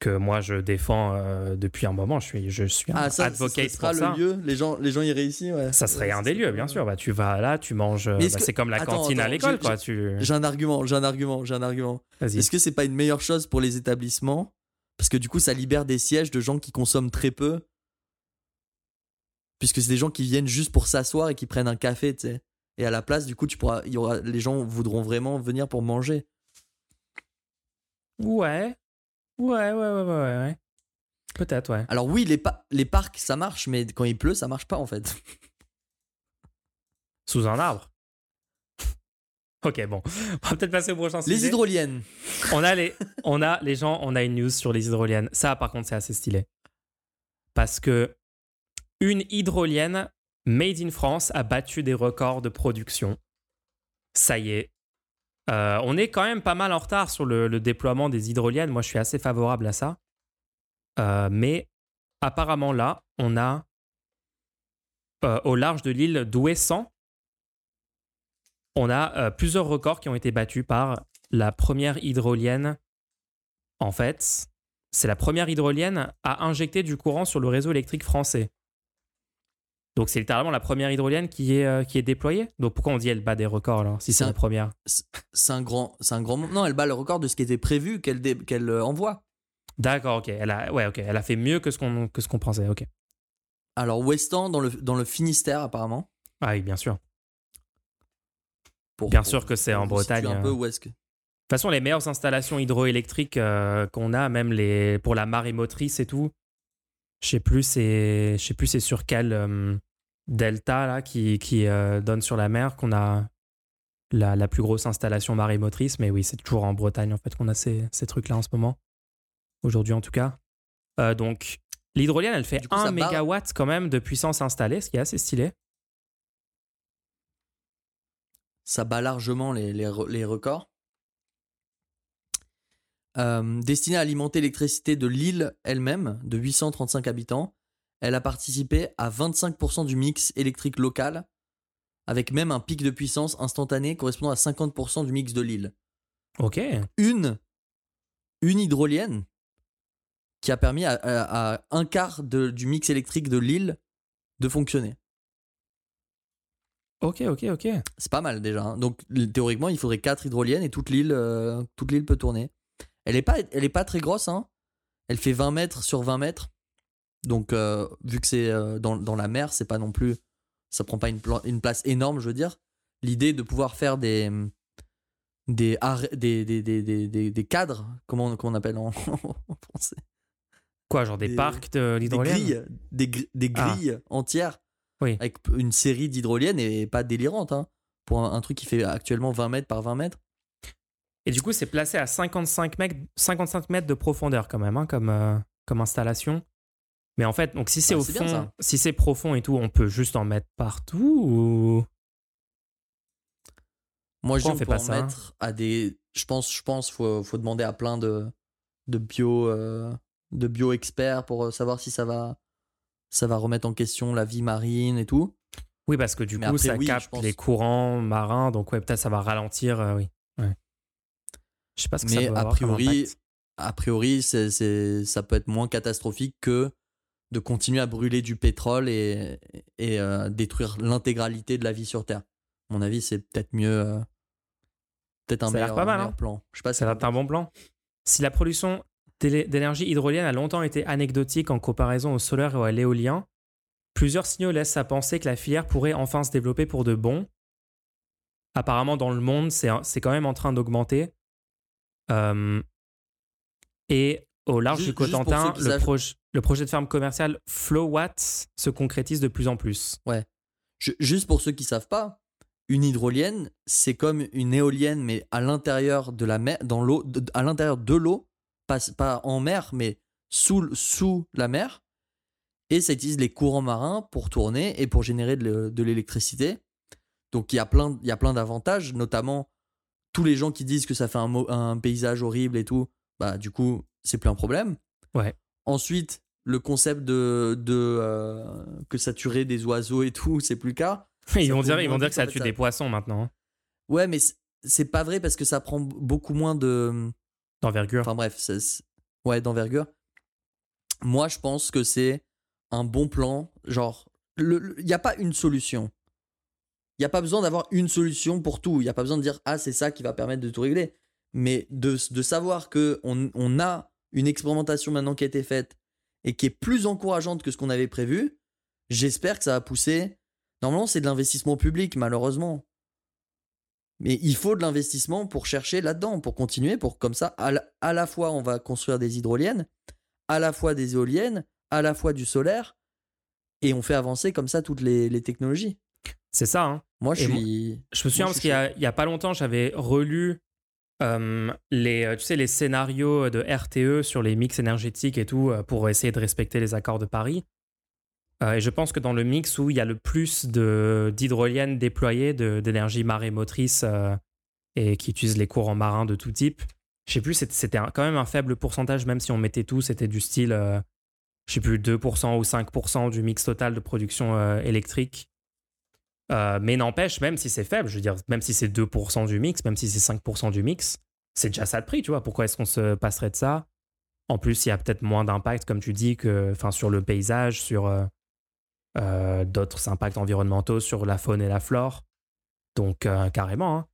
que moi, je défends depuis un moment. Je suis un advocate pour ça. Ça sera le lieu, les gens iraient ici, ouais. Ça serait un des lieux, bien sûr. Bah, tu vas là, tu manges... c'est comme la cantine à l'école, quoi. J'ai un argument. Vas-y. Est-ce que c'est pas une meilleure chose pour les établissements ? Parce que du coup, ça libère des sièges de gens qui consomment très peu. Puisque c'est des gens qui viennent juste pour s'asseoir et qui prennent un café, tu sais. Et à la place, du coup, les gens voudront vraiment venir pour manger. Ouais. Peut-être, ouais. Alors oui, les parcs, ça marche, mais quand il pleut, ça marche pas, en fait. Sous un arbre. Ok, bon. On va peut-être passer au prochain sujet. Les hydroliennes. On a une news sur les hydroliennes. Ça, par contre, c'est assez stylé. Parce que une hydrolienne made in France a battu des records de production. Ça y est. On est quand même pas mal en retard sur le déploiement des hydroliennes. Moi, je suis assez favorable à ça. Mais apparemment, là, on a au large de l'île d'Ouessant, on a plusieurs records qui ont été battus par la première hydrolienne. En fait, c'est la première hydrolienne à injecter du courant sur le réseau électrique français. Donc, c'est littéralement la première hydrolienne qui est déployée. Donc, pourquoi on dit qu'elle bat des records, alors, si c'est la première ? C'est un grand... Non, elle bat le record de ce qui était prévu qu'elle envoie. D'accord, ok. Elle a fait mieux que ce qu'on pensait, ok. Alors, Ouessant, dans le Finistère, apparemment. Ah oui, bien sûr. Bien sûr que c'est en Bretagne. Un peu où est-ce que... De toute façon, les meilleures installations hydroélectriques qu'on a, même pour la marée motrice et tout, je sais plus c'est sur quel delta là, qui donne sur la mer qu'on a la plus grosse installation marée motrice. Mais oui, c'est toujours en Bretagne en fait qu'on a ces trucs-là en ce moment. Aujourd'hui en tout cas. Donc, l'hydrolienne, elle fait 1 mégawatt quand même de puissance installée, ce qui est assez stylé. Ça bat largement les records. Destinée à alimenter l'électricité de l'île elle-même, de 835 habitants, elle a participé à 25% du mix électrique local, avec même un pic de puissance instantané correspondant à 50% du mix de l'île. Ok. Une hydrolienne qui a permis à un quart du mix électrique de l'île de fonctionner. Ok. C'est pas mal déjà. Hein. Donc théoriquement, il faudrait 4 hydroliennes et toute l'île peut tourner. Elle est pas très grosse, hein. Elle fait 20 mètres sur 20 mètres. Donc, vu que c'est dans la mer, c'est pas non plus... Ça prend pas une place énorme, je veux dire. L'idée de pouvoir faire des cadres, comment on appelle en français. Quoi, genre des parcs de l'hydrolienne ? Des grilles entières. Oui. Avec une série d'hydroliennes et pas délirante, hein. Pour un truc qui fait actuellement 20 mètres par 20 mètres. Et du coup, c'est placé à 55 mètres de profondeur quand même, hein, comme installation. Mais en fait, donc si c'est au fond, si c'est profond et tout, on peut juste en mettre partout ou... Moi, je dis qu'on peut en mettre à des... Je pense faut demander à plein de bio-experts pour savoir si ça va remettre en question la vie marine et tout. Oui, parce que du coup, ça capte les courants marins, donc ouais, peut-être ça va ralentir, oui. Ouais. Je sais pas ce que ça peut avoir comme impact. Mais a priori, ça peut être moins catastrophique que de continuer à brûler du pétrole et détruire l'intégralité de la vie sur Terre. À mon avis, c'est peut-être mieux, peut-être un meilleur plan. Je sais pas si ça a l'air un bon plan. Si la production d'énergie hydrolienne a longtemps été anecdotique en comparaison au solaire et à l'éolien, plusieurs signaux laissent à penser que la filière pourrait enfin se développer pour de bon. Apparemment, dans le monde, c'est quand même en train d'augmenter. Et au large du Cotentin, le projet de ferme commerciale Flow Watt se concrétise de plus en plus. Ouais. Juste pour ceux qui savent pas, une hydrolienne, c'est comme une éolienne, mais à l'intérieur de la mer, dans l'eau, à l'intérieur de l'eau, pas en mer, mais sous la mer. Et ça utilise les courants marins pour tourner et pour générer de l'électricité. Donc il y a plein d'avantages, notamment tous les gens qui disent que ça fait un paysage horrible et tout, bah du coup, c'est plus un problème. Ouais. Ensuite, le concept de que ça tuerait des oiseaux et tout, c'est plus le cas. Ils vont dire que ça tue des poissons maintenant. Ouais, mais c'est pas vrai parce que ça prend beaucoup moins de... d'envergure. Enfin bref, ouais, d'envergure. Moi, je pense que c'est un bon plan. Genre, il n'y a pas une solution. Il n'y a pas besoin d'avoir une solution pour tout. Il n'y a pas besoin de dire « Ah, c'est ça qui va permettre de tout régler ». Mais de savoir qu'on a une expérimentation maintenant qui a été faite et qui est plus encourageante que ce qu'on avait prévu, j'espère que ça va pousser. Normalement, c'est de l'investissement public, malheureusement. Mais il faut de l'investissement pour chercher là-dedans, pour continuer, pour comme ça, à la fois on va construire des hydroliennes, à la fois des éoliennes, à la fois du solaire, et on fait avancer comme ça toutes les technologies. C'est ça. Hein. Je me souviens parce qu'il y a pas longtemps, j'avais relu les scénarios de RTE sur les mix énergétiques et tout pour essayer de respecter les accords de Paris. Et je pense que dans le mix où il y a le plus d'hydroliennes déployées, d'énergie marémotrice et qui utilisent les courants marins de tout type, je sais plus, c'était quand même un faible pourcentage, même si on mettait tout, c'était du style, je sais plus, 2% ou 5% du mix total de production électrique. Mais n'empêche, même si c'est faible, je veux dire, même si c'est 2% du mix, même si c'est 5% du mix, c'est déjà ça de prix, tu vois. Pourquoi est-ce qu'on se passerait de ça? En plus, il y a peut-être moins d'impact, comme tu dis, sur le paysage, sur d'autres impacts environnementaux, sur la faune et la flore. Donc, carrément. Hein.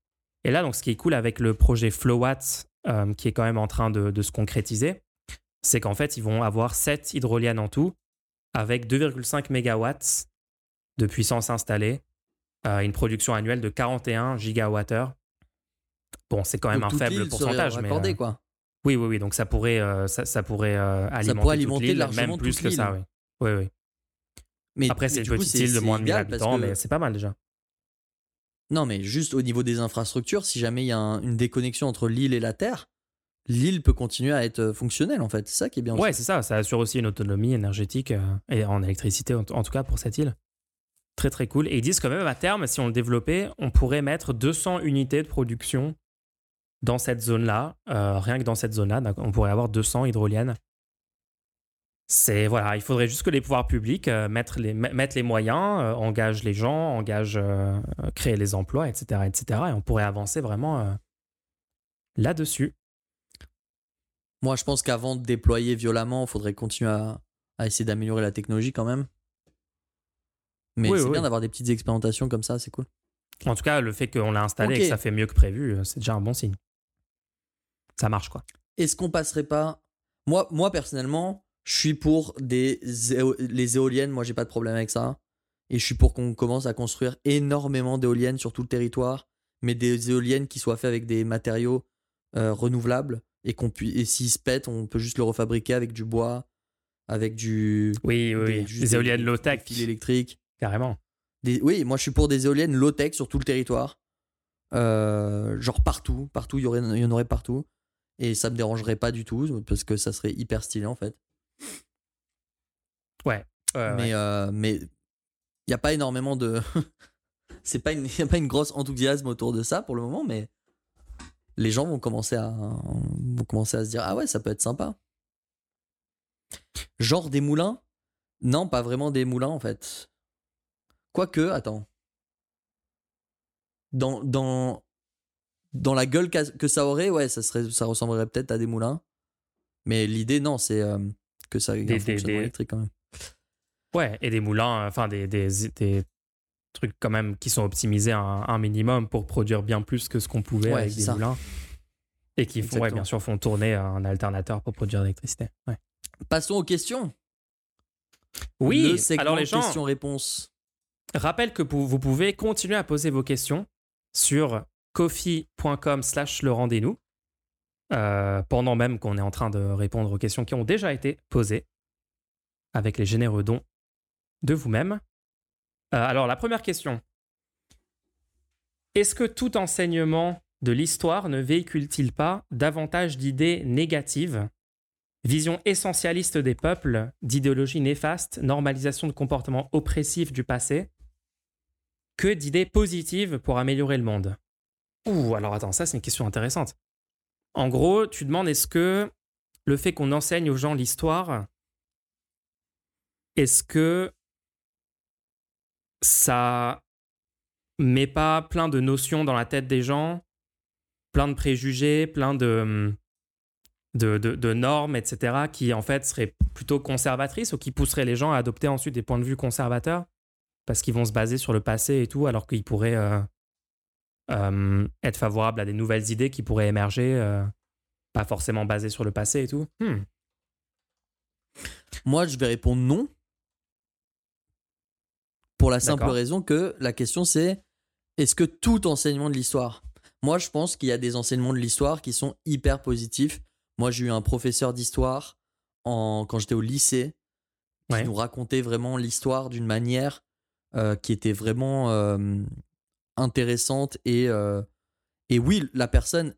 Et là, donc, ce qui est cool avec le projet Flow Watt, qui est quand même en train de se concrétiser, c'est qu'en fait, ils vont avoir 7 hydroliennes en tout, avec 2,5 mégawatts de puissance installée. Une production annuelle de 41 gigawattheures. Bon, c'est quand même donc, un faible pourcentage. Mais, quoi. Oui. Donc ça pourrait, alimenter toute l'île, même plus que ça. Oui. Mais, après, c'est une petite île de moins de 1000 habitants, mais c'est pas mal déjà. Non, mais juste au niveau des infrastructures, si jamais il y a une déconnexion entre l'île et la Terre, l'île peut continuer à être fonctionnelle, en fait. C'est ça qui est bien. Ouais, c'est ça. Ça assure aussi une autonomie énergétique et en électricité, en tout cas pour cette île. Très très cool. Et ils disent quand même à terme, si on le développait, on pourrait mettre 200 unités de production dans cette zone-là. Rien que dans cette zone-là, on pourrait avoir 200 hydroliennes. Voilà, il faudrait juste que les pouvoirs publics mettent les moyens, engagent les gens, créent les emplois, etc. Et on pourrait avancer vraiment là-dessus. Moi, je pense qu'avant de déployer violemment, il faudrait continuer à essayer d'améliorer la technologie quand même. Mais c'est bien d'avoir des petites expérimentations comme ça, c'est cool. En tout cas, le fait qu'on l'a installé et que ça fait mieux que prévu, c'est déjà un bon signe. Ça marche, quoi. Est-ce qu'on passerait pas... Moi personnellement, je suis pour les éoliennes. Moi, j'ai pas de problème avec ça. Et je suis pour qu'on commence à construire énormément d'éoliennes sur tout le territoire, mais des éoliennes qui soient faites avec des matériaux renouvelables et s'ils se pètent, on peut juste le refabriquer avec du bois, avec du... Des éoliennes low-tech. Des fils électriques. Carrément. Moi je suis pour des éoliennes low-tech sur tout le territoire. Genre partout, il y en aurait partout. Et ça me dérangerait pas du tout parce que ça serait hyper stylé en fait. Ouais. Mais il n'y a pas énormément de... Il n'y a pas une grosse enthousiasme autour de ça pour le moment, mais les gens vont commencer à se dire « Ah ouais, ça peut être sympa. » Genre des moulins ? Non, pas vraiment des moulins en fait. Quoique, attends, dans la gueule que ça aurait, ouais, ça ressemblerait peut-être à des moulins. Mais l'idée, non, c'est que ça ait un fonctionnement électrique quand même. Ouais, et des moulins, enfin des trucs quand même qui sont optimisés un minimum pour produire bien plus que ce qu'on pouvait avec des moulins. Et qui, font tourner un alternateur pour produire de l'électricité. Ouais. Passons aux questions. Oui, alors les gens... Questions-réponses. Rappelle que vous pouvez continuer à poser vos questions sur ko-fi.com/lerendez-nous pendant même qu'on est en train de répondre aux questions qui ont déjà été posées avec les généreux dons de vous-même. Alors, la première question. Est-ce que tout enseignement de l'histoire ne véhicule-t-il pas davantage d'idées négatives? Vision essentialiste des peuples, d'idéologie néfaste, normalisation de comportements oppressifs du passé, que d'idées positives pour améliorer le monde. Ouh, alors attends, ça c'est une question intéressante. En gros, tu demandes est-ce que le fait qu'on enseigne aux gens l'histoire, est-ce que ça met pas plein de notions dans la tête des gens, plein de préjugés, plein de normes, etc., qui en fait seraient plutôt conservatrices ou qui pousseraient les gens à adopter ensuite des points de vue conservateurs parce qu'ils vont se baser sur le passé et tout, alors qu'ils pourraient être favorables à des nouvelles idées qui pourraient émerger, pas forcément basées sur le passé et tout. Moi, je vais répondre non, pour la simple raison que la question c'est est-ce que tout enseignement de l'histoire... Moi, je pense qu'il y a des enseignements de l'histoire qui sont hyper positifs. Moi, j'ai eu un professeur d'histoire quand j'étais au lycée qui nous racontait vraiment l'histoire d'une manière qui était vraiment intéressante. Et oui, la personne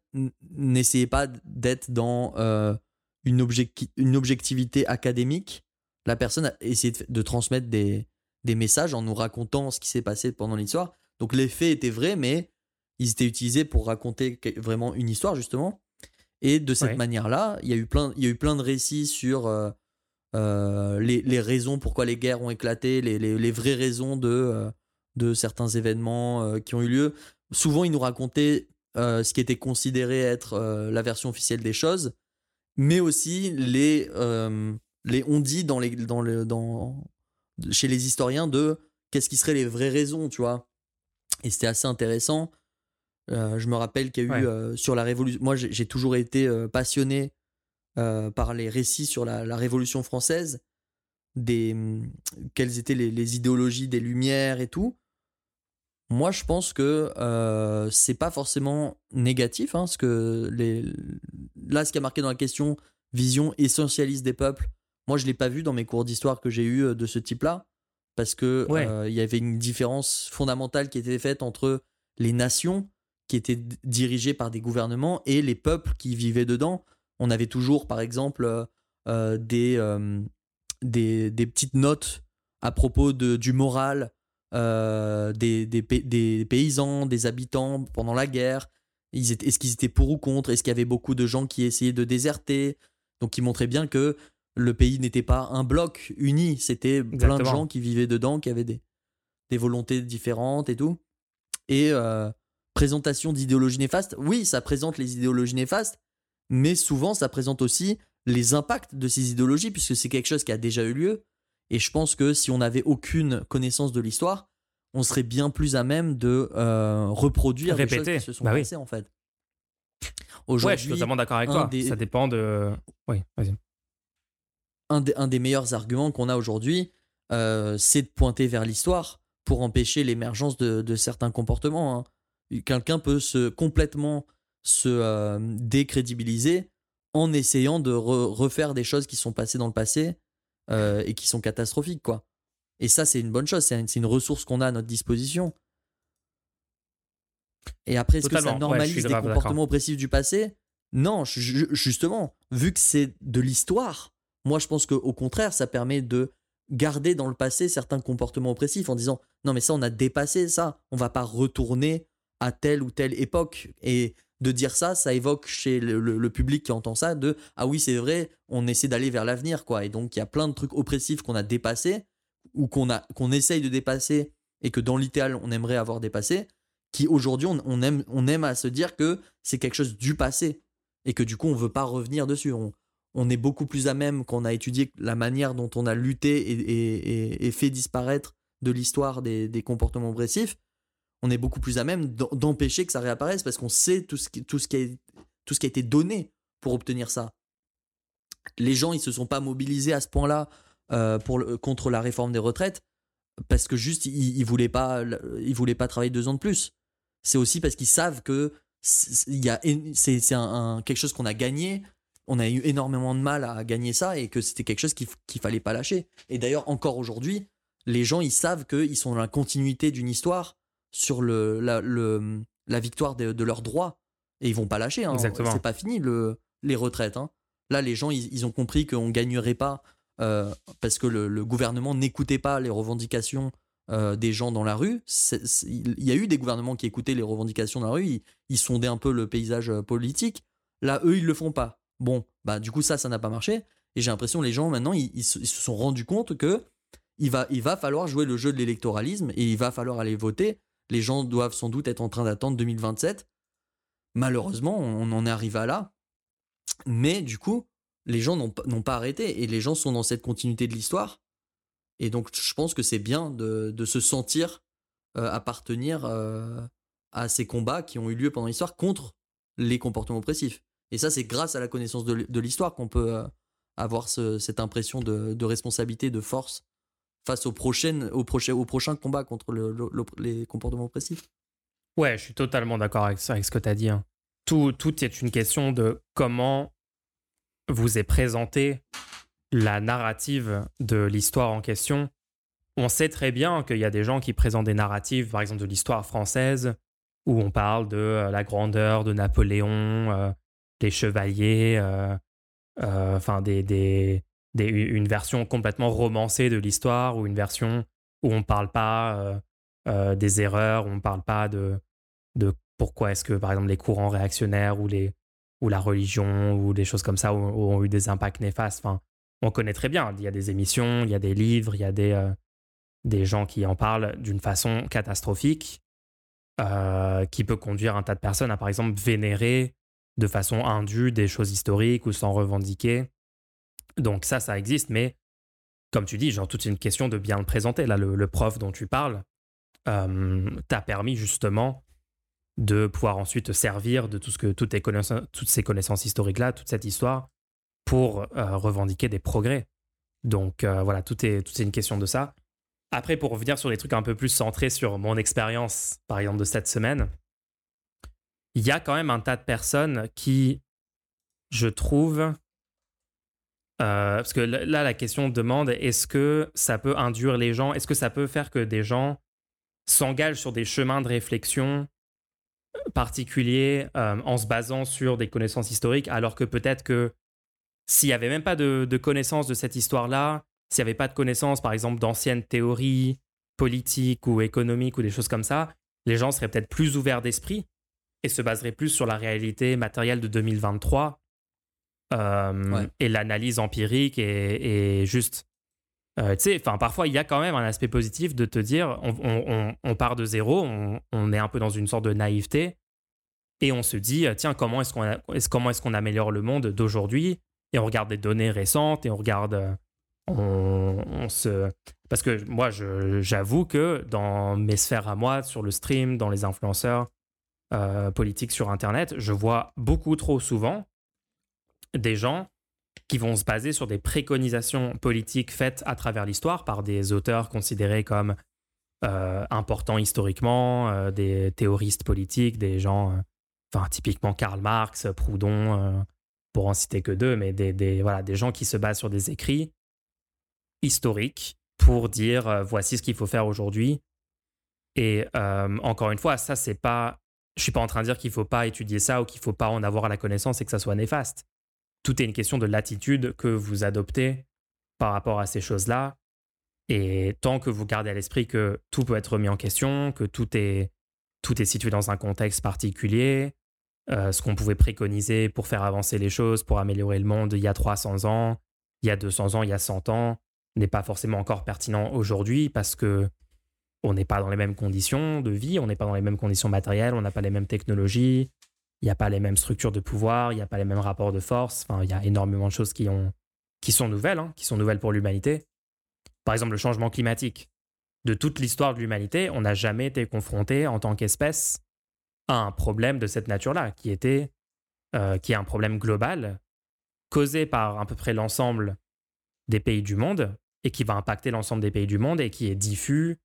n'essayait pas d'être dans une objectivité académique. La personne a essayé de transmettre des messages en nous racontant ce qui s'est passé pendant l'histoire. Donc, les faits étaient vrais, mais ils étaient utilisés pour raconter vraiment une histoire, justement. Et de cette manière-là, il y a eu plein de récits sur les raisons pourquoi les guerres ont éclaté, les vraies raisons de certains événements qui ont eu lieu. Souvent, ils nous racontaient ce qui était considéré être la version officielle des choses, mais aussi les on-dit chez les historiens de qu'est-ce qui seraient les vraies raisons, tu vois. Et c'était assez intéressant. Je me rappelle qu'il y a eu sur la Révolution. Moi, j'ai toujours été passionné par les récits sur la Révolution française, quelles étaient les idéologies des Lumières et tout. Moi, je pense que c'est pas forcément négatif, hein, parce que là, ce qui a marqué dans la question, vision essentialiste des peuples, moi, je l'ai pas vu dans mes cours d'histoire que j'ai eu de ce type-là, parce que y avait une différence fondamentale qui était faite entre les nations qui étaient dirigés par des gouvernements et les peuples qui vivaient dedans. On avait toujours, par exemple, des petites notes à propos du moral des paysans, des habitants pendant la guerre. Est-ce qu'ils étaient pour ou contre? Est-ce qu'il y avait beaucoup de gens qui essayaient de déserter? Donc, ils montraient bien que le pays n'était pas un bloc uni. C'était plein de gens qui vivaient dedans, qui avaient des volontés différentes et tout. Et présentation d'idéologies néfastes. Oui, ça présente les idéologies néfastes, mais souvent, ça présente aussi les impacts de ces idéologies, puisque c'est quelque chose qui a déjà eu lieu. Et je pense que si on n'avait aucune connaissance de l'histoire, on serait bien plus à même de reproduire les choses qui se sont passées, en fait. Aujourd'hui, je suis totalement d'accord avec toi. Ça dépend de... Oui, vas-y. Un des meilleurs arguments qu'on a aujourd'hui, c'est de pointer vers l'histoire pour empêcher l'émergence de certains comportements, hein. Quelqu'un peut complètement se décrédibiliser en essayant de refaire des choses qui sont passées dans le passé et qui sont catastrophiques, quoi. Et ça, c'est une bonne chose, c'est une ressource qu'on a à notre disposition. Et après, est-ce que ça normalise des comportements oppressifs du passé? Non, justement, vu que c'est de l'histoire, moi je pense qu'au contraire, ça permet de garder dans le passé certains comportements oppressifs en disant non mais ça on a dépassé ça, on va pas retourner à telle ou telle époque. Et de dire ça évoque chez le public qui entend ça de ah oui c'est vrai, on essaie d'aller vers l'avenir, quoi. Et donc il y a plein de trucs oppressifs qu'on a dépassés ou qu'on essaye de dépasser et que dans l'idéal on aimerait avoir dépassé, qui aujourd'hui on aime à se dire que c'est quelque chose du passé et que du coup on veut pas revenir dessus. On est beaucoup plus à même, qu'on a étudié la manière dont on a lutté et fait disparaître de l'histoire des comportements oppressifs, on est beaucoup plus à même d'empêcher que ça réapparaisse parce qu'on sait tout ce qui a été donné pour obtenir ça. Les gens, ils se sont pas mobilisés à ce point-là contre la réforme des retraites parce que juste, ils voulaient pas travailler 2 ans de plus. C'est aussi parce qu'ils savent que c'est quelque chose qu'on a gagné. On a eu énormément de mal à gagner ça et que c'était quelque chose qu'il fallait pas lâcher. Et d'ailleurs, encore aujourd'hui, les gens, ils savent qu'ils sont dans la continuité d'une histoire sur la victoire de leurs droits et ils vont pas lâcher, hein. Exactement. C'est pas fini, les retraites, hein. Là, les gens, ils ont compris qu'on gagnerait pas parce que le gouvernement n'écoutait pas les revendications des gens dans la rue. Il y a eu des gouvernements qui écoutaient les revendications dans la rue, ils sondaient un peu le paysage politique. Là, eux, ils le font pas. Bon, bah du coup, ça n'a pas marché. Et j'ai l'impression que les gens, maintenant, ils se sont rendus compte que il va falloir jouer le jeu de l'électoralisme et il va falloir aller voter. Les gens doivent sans doute être en train d'attendre 2027. Malheureusement, on en est arrivé à là. Mais du coup, les gens n'ont pas arrêté et les gens sont dans cette continuité de l'histoire. Et donc, je pense que c'est bien de se sentir appartenir à ces combats qui ont eu lieu pendant l'histoire contre les comportements oppressifs. Et ça, c'est grâce à la connaissance de l'histoire qu'on peut avoir cette impression de responsabilité, de force face aux prochains combats contre les comportements oppressifs. Ouais, je suis totalement d'accord avec ce que tu as dit. Hein. Tout est une question de comment vous est présentée la narrative de l'histoire en question. On sait très bien qu'il y a des gens qui présentent des narratives, par exemple de l'histoire française, où on parle de la grandeur de Napoléon, des chevaliers, une version complètement romancée de l'histoire, ou une version où on ne parle pas des erreurs, où on ne parle pas de pourquoi est-ce que, par exemple, les courants réactionnaires ou la religion ou des choses comme ça ont eu des impacts néfastes. Enfin, on connaît très bien, il y a des émissions, il y a des livres, il y a des gens qui en parlent d'une façon catastrophique qui peut conduire un tas de personnes à, par exemple, vénérer de façon indue des choses historiques ou s'en revendiquer. Donc ça existe, mais comme tu dis, genre toute une question de bien le présenter. Là, le prof dont tu parles t'a permis justement de pouvoir ensuite te servir de toutes ces connaissances historiques-là, toute cette histoire, pour revendiquer des progrès. Donc voilà, tout est une question de ça. Après, pour revenir sur des trucs un peu plus centrés sur mon expérience, par exemple, de cette semaine, il y a quand même un tas de personnes qui, je trouve... parce que là, la question demande, est-ce que ça peut induire les gens? Est-ce que ça peut faire que des gens s'engagent sur des chemins de réflexion particuliers en se basant sur des connaissances historiques, alors que peut-être que s'il n'y avait même pas de connaissances de cette histoire-là, s'il n'y avait pas de connaissances, par exemple, d'anciennes théories politiques ou économiques ou des choses comme ça, les gens seraient peut-être plus ouverts d'esprit et se baseraient plus sur la réalité matérielle de 2023 et l'analyse empirique et juste... tu sais, parfois, il y a quand même un aspect positif de te dire, on part de zéro, on est un peu dans une sorte de naïveté et on se dit, tiens, comment est-ce qu'on améliore le monde d'aujourd'hui? Et on regarde des données récentes et on regarde... Parce que moi, j'avoue que dans mes sphères à moi, sur le stream, dans les influenceurs politiques sur Internet, je vois beaucoup trop souvent des gens qui vont se baser sur des préconisations politiques faites à travers l'histoire par des auteurs considérés comme importants historiquement, des théoristes politiques, des gens, typiquement Karl Marx, Proudhon, pour en citer que deux, mais des gens qui se basent sur des écrits historiques pour dire voici ce qu'il faut faire aujourd'hui. Et encore une fois, ça, c'est pas... Je suis pas en train de dire qu'il faut pas étudier ça ou qu'il faut pas en avoir à la connaissance et que ça soit néfaste. Tout est une question de l'attitude que vous adoptez par rapport à ces choses-là. Et tant que vous gardez à l'esprit que tout peut être remis en question, que tout est situé dans un contexte particulier, ce qu'on pouvait préconiser pour faire avancer les choses, pour améliorer le monde il y a 300 ans, il y a 200 ans, il y a 100 ans, n'est pas forcément encore pertinent aujourd'hui parce que on n'est pas dans les mêmes conditions de vie, on n'est pas dans les mêmes conditions matérielles, on n'a pas les mêmes technologies. Il n'y a pas les mêmes structures de pouvoir, il n'y a pas les mêmes rapports de force. Enfin, il y a énormément de choses qui sont nouvelles pour l'humanité. Par exemple, le changement climatique. De toute l'histoire de l'humanité, on n'a jamais été confronté en tant qu'espèce à un problème de cette nature-là, qui est un problème global causé par à peu près l'ensemble des pays du monde et qui va impacter l'ensemble des pays du monde et qui est diffus,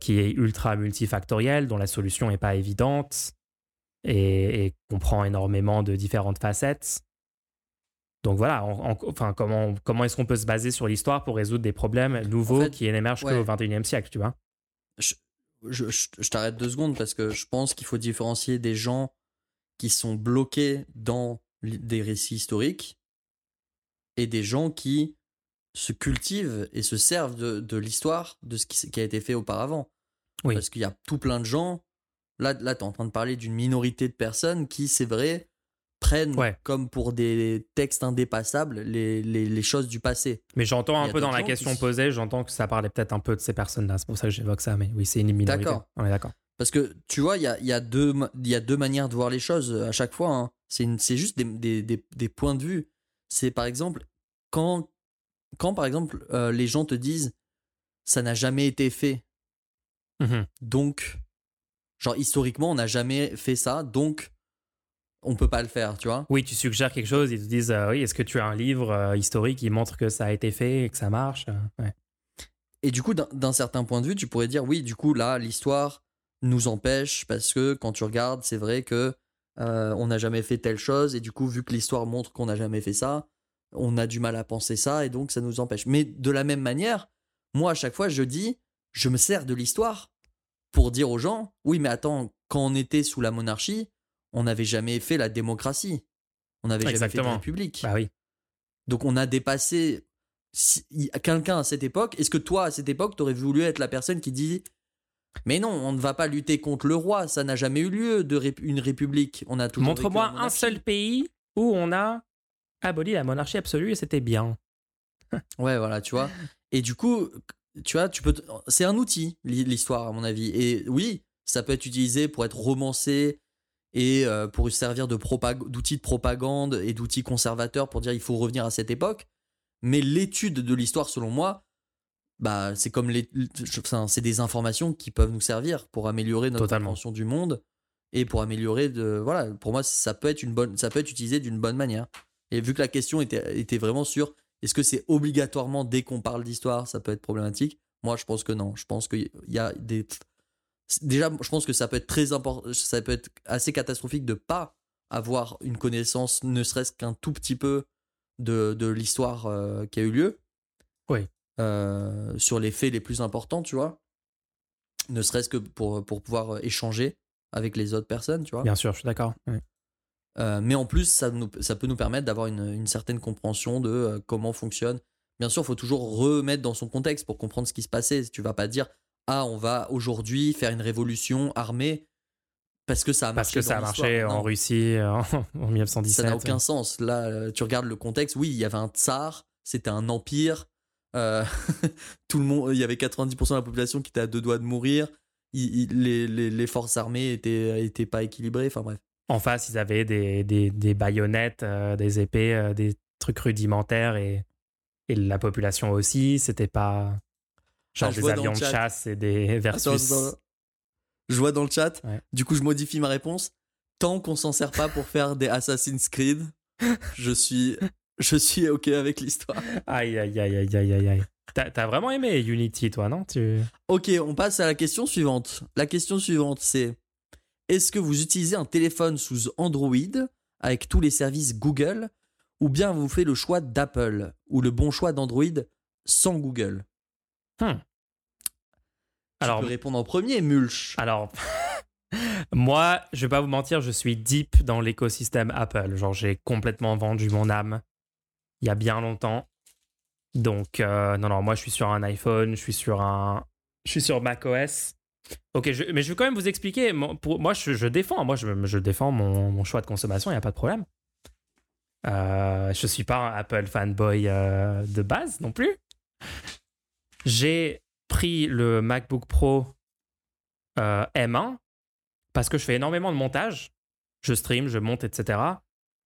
qui est ultra multifactoriel, dont la solution n'est pas évidente. Et comprend énormément de différentes facettes. Donc voilà, comment est-ce qu'on peut se baser sur l'histoire pour résoudre des problèmes nouveaux qui n'émergent qu'au XXIe siècle, tu vois? Je t'arrête 2 secondes parce que je pense qu'il faut différencier des gens qui sont bloqués dans des récits historiques et des gens qui se cultivent et se servent de l'histoire, de ce qui a été fait auparavant. Oui. Parce qu'il y a tout plein de gens. Là tu es en train de parler d'une minorité de personnes qui, c'est vrai, prennent comme pour des textes indépassables les choses du passé. Mais j'entends un peu dans la question posée, j'entends que ça parlait peut-être un peu de ces personnes-là. C'est pour ça que j'évoque ça, mais oui, c'est une minorité. D'accord. On est d'accord. Parce que tu vois, il y a deux manières de voir les choses à chaque fois. Hein. C'est juste des points de vue. C'est par exemple, quand par exemple, les gens te disent « ça n'a jamais été fait ». Donc, genre historiquement, on n'a jamais fait ça, donc on peut pas le faire, tu vois. Oui, tu suggères quelque chose, ils te disent « oui, est-ce que tu as un livre historique qui montre que ça a été fait et que ça marche ?» Ouais. Et du coup, d'un certain point de vue, tu pourrais dire « oui, du coup, là, l'histoire... nous empêche parce que quand tu regardes, c'est vrai que on n'a jamais fait telle chose et du coup, vu que l'histoire montre qu'on n'a jamais fait ça, on a du mal à penser ça et donc ça nous empêche. Mais de la même manière, moi à chaque fois je dis, je me sers de l'histoire pour dire aux gens, oui mais attends, quand on était sous la monarchie, on n'avait jamais fait la démocratie, on n'avait jamais fait la République. Bah oui. Donc on a dépassé. Si quelqu'un à cette époque, est-ce que toi à cette époque t'aurais voulu être la personne qui dit mais non, on ne va pas lutter contre le roi, ça n'a jamais eu lieu une république. On a toujours montre-moi un seul pays où on a aboli la monarchie absolue et c'était bien. Ouais, voilà, tu vois. Et du coup, tu vois, c'est un outil, l'histoire, à mon avis. Et oui, ça peut être utilisé pour être romancé et pour servir d'outil de propagande et d'outil conservateur pour dire il faut revenir à cette époque. Mais l'étude de l'histoire, selon moi, bah, c'est comme c'est des informations qui peuvent nous servir pour améliorer notre compréhension du monde et pour améliorer voilà, pour moi ça peut être utilisé d'une bonne manière. Et vu que la question était vraiment sur est-ce que c'est obligatoirement dès qu'on parle d'histoire, ça peut être problématique. Moi, je pense que non. Je pense qu'il y a déjà, je pense que ça peut être très important, ça peut être assez catastrophique de pas avoir une connaissance, ne serait-ce qu'un tout petit peu de l'histoire qui a eu lieu. Oui. Sur les faits les plus importants, tu vois, ne serait-ce que pour pouvoir échanger avec les autres personnes, tu vois. Bien sûr, je suis d'accord. Oui. Mais en plus, ça peut nous permettre d'avoir une certaine compréhension de comment fonctionne. Bien sûr, il faut toujours remettre dans son contexte pour comprendre ce qui se passait. Tu vas pas dire « Ah, on va aujourd'hui faire une révolution armée parce que ça a marché, en Russie en 1917. » Ça n'a aucun sens. Là, tu regardes le contexte. Oui, il y avait un tsar, c'était un empire. Tout le monde, il y avait 90% de la population qui était à deux doigts de mourir. Les forces armées étaient pas équilibrées. Enfin bref. En face, ils avaient des baïonnettes, des épées, des trucs rudimentaires et la population aussi. C'était pas genre des avions de chasse et des versus. Attends. Je vois dans le chat. Ouais. Du coup, je modifie ma réponse. Tant qu'on s'en sert pas pour faire des Assassin's Creed, Je suis OK avec l'histoire. Aïe. T'as vraiment aimé Unity, toi, non ? OK, on passe à la question suivante. La question suivante, c'est est-ce que vous utilisez un téléphone sous Android avec tous les services Google ou bien vous faites le choix d'Apple ou le bon choix d'Android sans Google ? Tu peux répondre en premier, Mulch. Alors... Moi, je vais pas vous mentir, je suis deep dans l'écosystème Apple. Genre, j'ai complètement vendu mon âme. Il y a bien longtemps. Donc, non, moi je suis sur un iPhone, je suis sur macOS. Ok, mais je vais quand même vous expliquer. Moi, je défends mon choix de consommation, il n'y a pas de problème. Je ne suis pas un Apple fanboy de base non plus. J'ai pris le MacBook Pro M1 parce que je fais énormément de montage. Je stream, je monte, etc.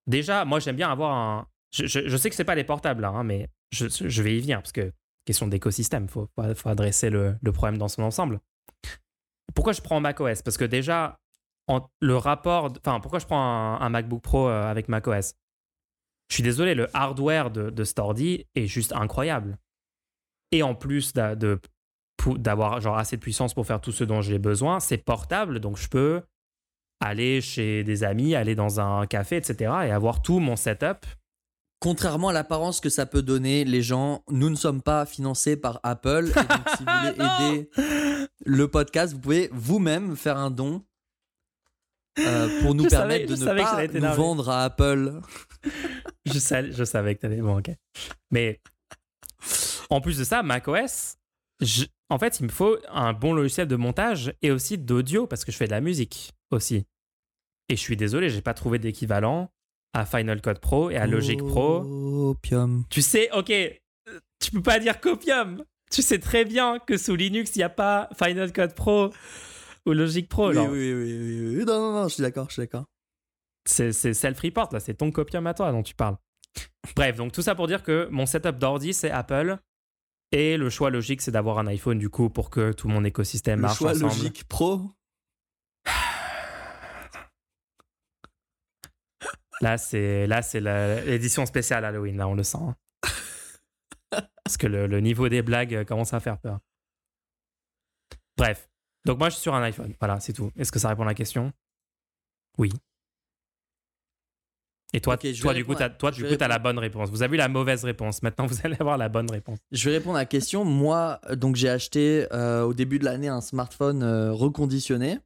Déjà, moi j'aime bien avoir un... Je sais que c'est pas les portables là, hein, mais je vais y venir parce que question d'écosystème, faut adresser le problème dans son ensemble. Pourquoi je prends macOS ? Parce que déjà pourquoi je prends un MacBook Pro avec macOS ? Je suis désolé, le hardware de cet ordi est juste incroyable. Et en plus d'avoir genre assez de puissance pour faire tout ce dont j'ai besoin, c'est portable, donc je peux aller chez des amis, aller dans un café, etc. et avoir tout mon setup. Contrairement à l'apparence que ça peut donner, les gens, nous ne sommes pas financés par Apple. Et donc, si vous voulez aider le podcast, vous pouvez vous-même faire un don pour nous permettre de ne pas nous vendre à Apple. Je savais que t'allais... Bon, ok. Mais En plus de ça, macOS, en fait, il me faut un bon logiciel de montage et aussi d'audio parce que je fais de la musique aussi. Et je suis désolé, j'ai pas trouvé d'équivalent à Final Cut Pro et à Logic Pro. Copium. Tu sais, ok, tu peux pas dire Copium. Tu sais très bien que sous Linux, il n'y a pas Final Cut Pro ou Logic Pro. Oui, genre. Oui. Non, je suis d'accord. C'est self-report, là, c'est ton Copium à toi dont tu parles. Bref, donc tout ça pour dire que mon setup d'ordi, c'est Apple. Et le choix logique, c'est d'avoir un iPhone, du coup, pour que tout mon écosystème marche ensemble. Le choix logique pro. Là, c'est l'édition spéciale Halloween, là, on le sent. Parce que le niveau des blagues commence à faire peur. Bref. Donc moi, je suis sur un iPhone. Voilà, c'est tout. Est-ce que ça répond à la question ? Oui. Et toi, okay, toi du coup, t'as la bonne réponse. Vous avez eu la mauvaise réponse. Maintenant, vous allez avoir la bonne réponse. Je vais répondre à la question. Moi, donc, j'ai acheté au début de l'année un smartphone reconditionné.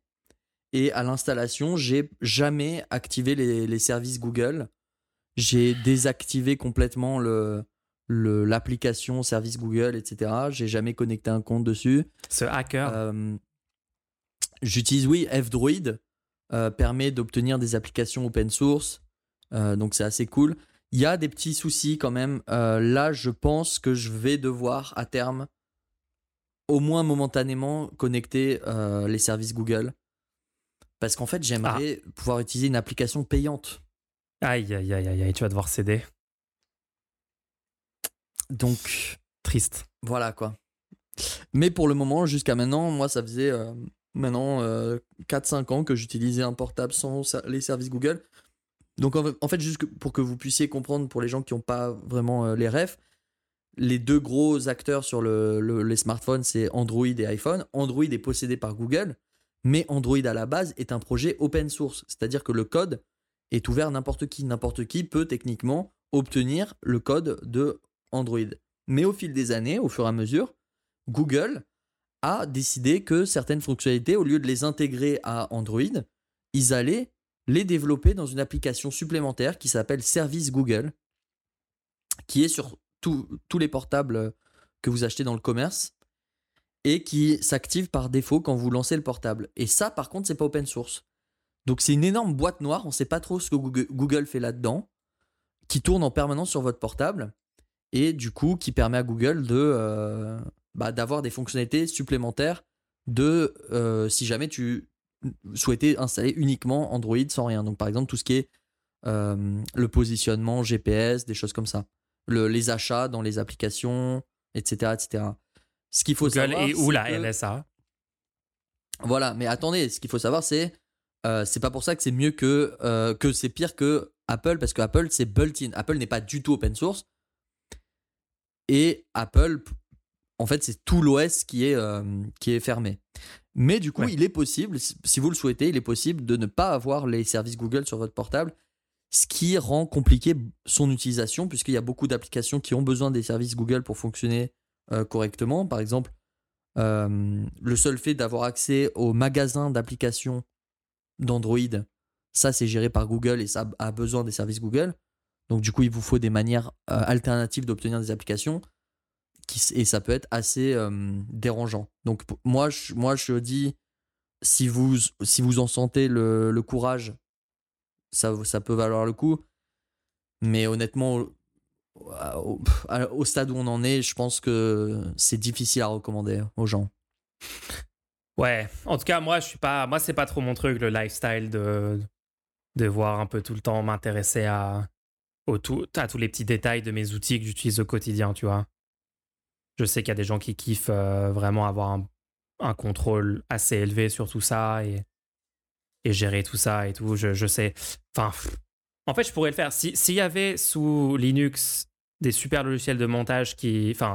Et à l'installation, j'ai jamais activé les services Google. J'ai désactivé complètement l'application service Google, etc. J'ai jamais connecté un compte dessus. Ce hacker. J'utilise, oui, F-Droid. Permet d'obtenir des applications open source. Donc c'est assez cool. Il y a des petits soucis quand même. Là, je pense que je vais devoir à terme, au moins momentanément, connecter les services Google. Parce qu'en fait, j'aimerais pouvoir utiliser une application payante. Aïe, tu vas devoir céder. Donc, triste. Voilà quoi. Mais pour le moment, jusqu'à maintenant, moi, ça faisait maintenant 4-5 ans que j'utilisais un portable sans les services Google. Donc en fait, juste pour que vous puissiez comprendre, pour les gens qui n'ont pas vraiment les refs, les deux gros acteurs sur les smartphones, c'est Android et iPhone. Android est possédé par Google, mais Android à la base est un projet open source, c'est-à-dire que le code est ouvert à n'importe qui. N'importe qui peut techniquement obtenir le code de Android. Mais au fil des années, au fur et à mesure, Google a décidé que certaines fonctionnalités, au lieu de les intégrer à Android, ils allaient les développer dans une application supplémentaire qui s'appelle Service Google, qui est sur tous les portables que vous achetez dans le commerce et qui s'active par défaut quand vous lancez le portable. Et ça, par contre, c'est pas open source. Donc, c'est une énorme boîte noire. On sait pas trop ce que Google fait là-dedans, qui tourne en permanence sur votre portable et du coup, qui permet à Google d'avoir des fonctionnalités supplémentaires si jamais tu souhaiter installer uniquement Android sans rien. Donc par exemple tout ce qui est le positionnement GPS, des choses comme ça, les achats dans les applications, etc. Ce qu'il faut Google savoir, et ou la NSA. Voilà, mais attendez, ce qu'il faut savoir c'est pas pour ça que c'est mieux que c'est pire que Apple, parce que Apple c'est built-in. Apple n'est pas du tout open source et Apple en fait c'est tout l'OS qui est fermé. Mais du coup, ouais. Il est possible, si vous le souhaitez, il est possible de ne pas avoir les services Google sur votre portable, ce qui rend compliqué son utilisation, puisqu'il y a beaucoup d'applications qui ont besoin des services Google pour fonctionner correctement. Par exemple, le seul fait d'avoir accès au magasin d'applications d'Android, ça c'est géré par Google et ça a besoin des services Google. Donc du coup, il vous faut des manières alternatives d'obtenir des applications. Et ça peut être assez dérangeant. Donc moi je dis, si vous en sentez le courage, ça peut valoir le coup. Mais honnêtement, au stade où on en est, je pense que c'est difficile à recommander aux gens. Ouais, en tout cas moi c'est pas trop mon truc, le lifestyle de voir un peu tout le temps m'intéresser à tous les petits détails de mes outils que j'utilise au quotidien, tu vois. Je sais qu'il y a des gens qui kiffent vraiment avoir un contrôle assez élevé sur tout ça et gérer tout ça et tout. Je sais. Enfin, en fait, je pourrais le faire. S'il y avait sous Linux des super logiciels de montage si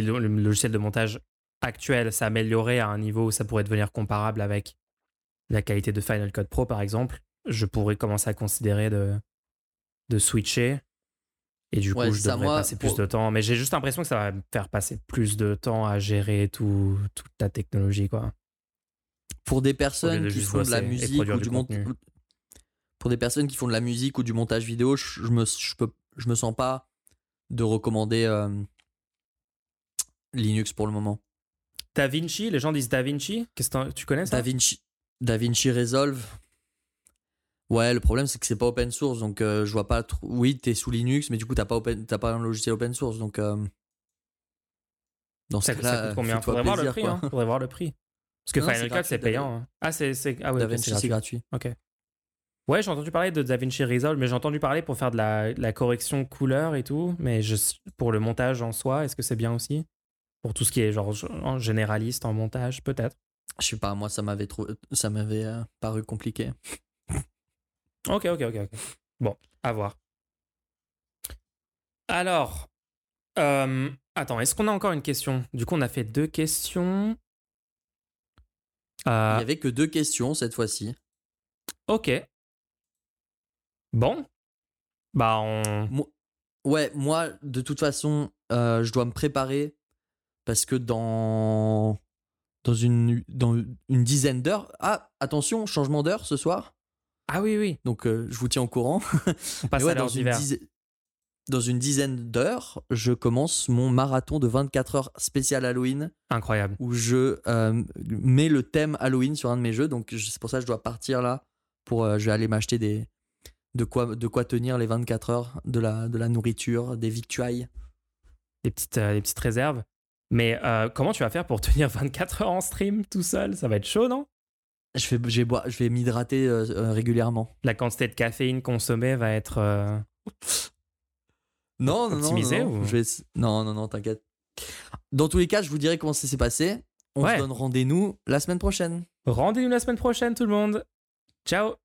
le logiciel de montage actuel s'améliorait à un niveau où ça pourrait devenir comparable avec la qualité de Final Cut Pro, par exemple, je pourrais commencer à considérer de switcher. Et du coup, je devrais passer plus de temps. Mais j'ai juste l'impression que ça va me faire passer plus de temps à gérer toute la technologie, quoi. Pour des personnes qui font de la musique ou du contenu. Pour des personnes qui font de la musique ou du montage vidéo, je me sens pas de recommander Linux pour le moment. DaVinci, les gens disent DaVinci. Qu'est-ce que tu connais ça ? DaVinci Resolve. Ouais, le problème c'est que c'est pas open source, donc je vois pas trop. Oui, t'es sous Linux, mais du coup t'as pas un logiciel open source, donc. Dans ça, ce cas-là, ça coûte combien ? Faudrait voir le prix. Hein. Faudrait voir le prix. Parce que non, Final Cut c'est payant. Hein. Ah c'est ah ouais. DaVinci c'est gratuit. Ok. Ouais, j'ai entendu parler de DaVinci Resolve, mais j'ai entendu parler pour faire de la correction couleur et tout, mais pour le montage en soi, est-ce que c'est bien aussi ? Pour tout ce qui est genre en généraliste, en montage, peut-être. Je sais pas, moi ça m'avait paru compliqué. Ok. Bon, à voir. Alors, attends, est-ce qu'on a encore une question ? Du coup, on a fait deux questions. Il y avait que deux questions cette fois-ci. Ok. Bon. Bah, moi, de toute façon, je dois me préparer parce que dans une dizaine d'heures... Ah, attention, changement d'heure ce soir. Ah oui. Donc, je vous tiens au courant. On passe à l'heure d'hiver. Dans une dizaine d'heures, je commence mon marathon de 24 heures spécial Halloween. Incroyable. Où je mets le thème Halloween sur un de mes jeux. Donc, c'est pour ça que je dois partir là. Je vais aller m'acheter de quoi tenir les 24 heures, de la nourriture, des victuailles. Des petites réserves. Mais comment tu vas faire pour tenir 24 heures en stream tout seul ? Ça va être chaud, non ? Je vais m'hydrater régulièrement. La quantité de caféine consommée va être optimisée ou... Non, t'inquiète. Dans tous les cas, je vous dirai comment ça s'est passé. On se donne rendez-vous la semaine prochaine. Rendez-vous la semaine prochaine, tout le monde. Ciao.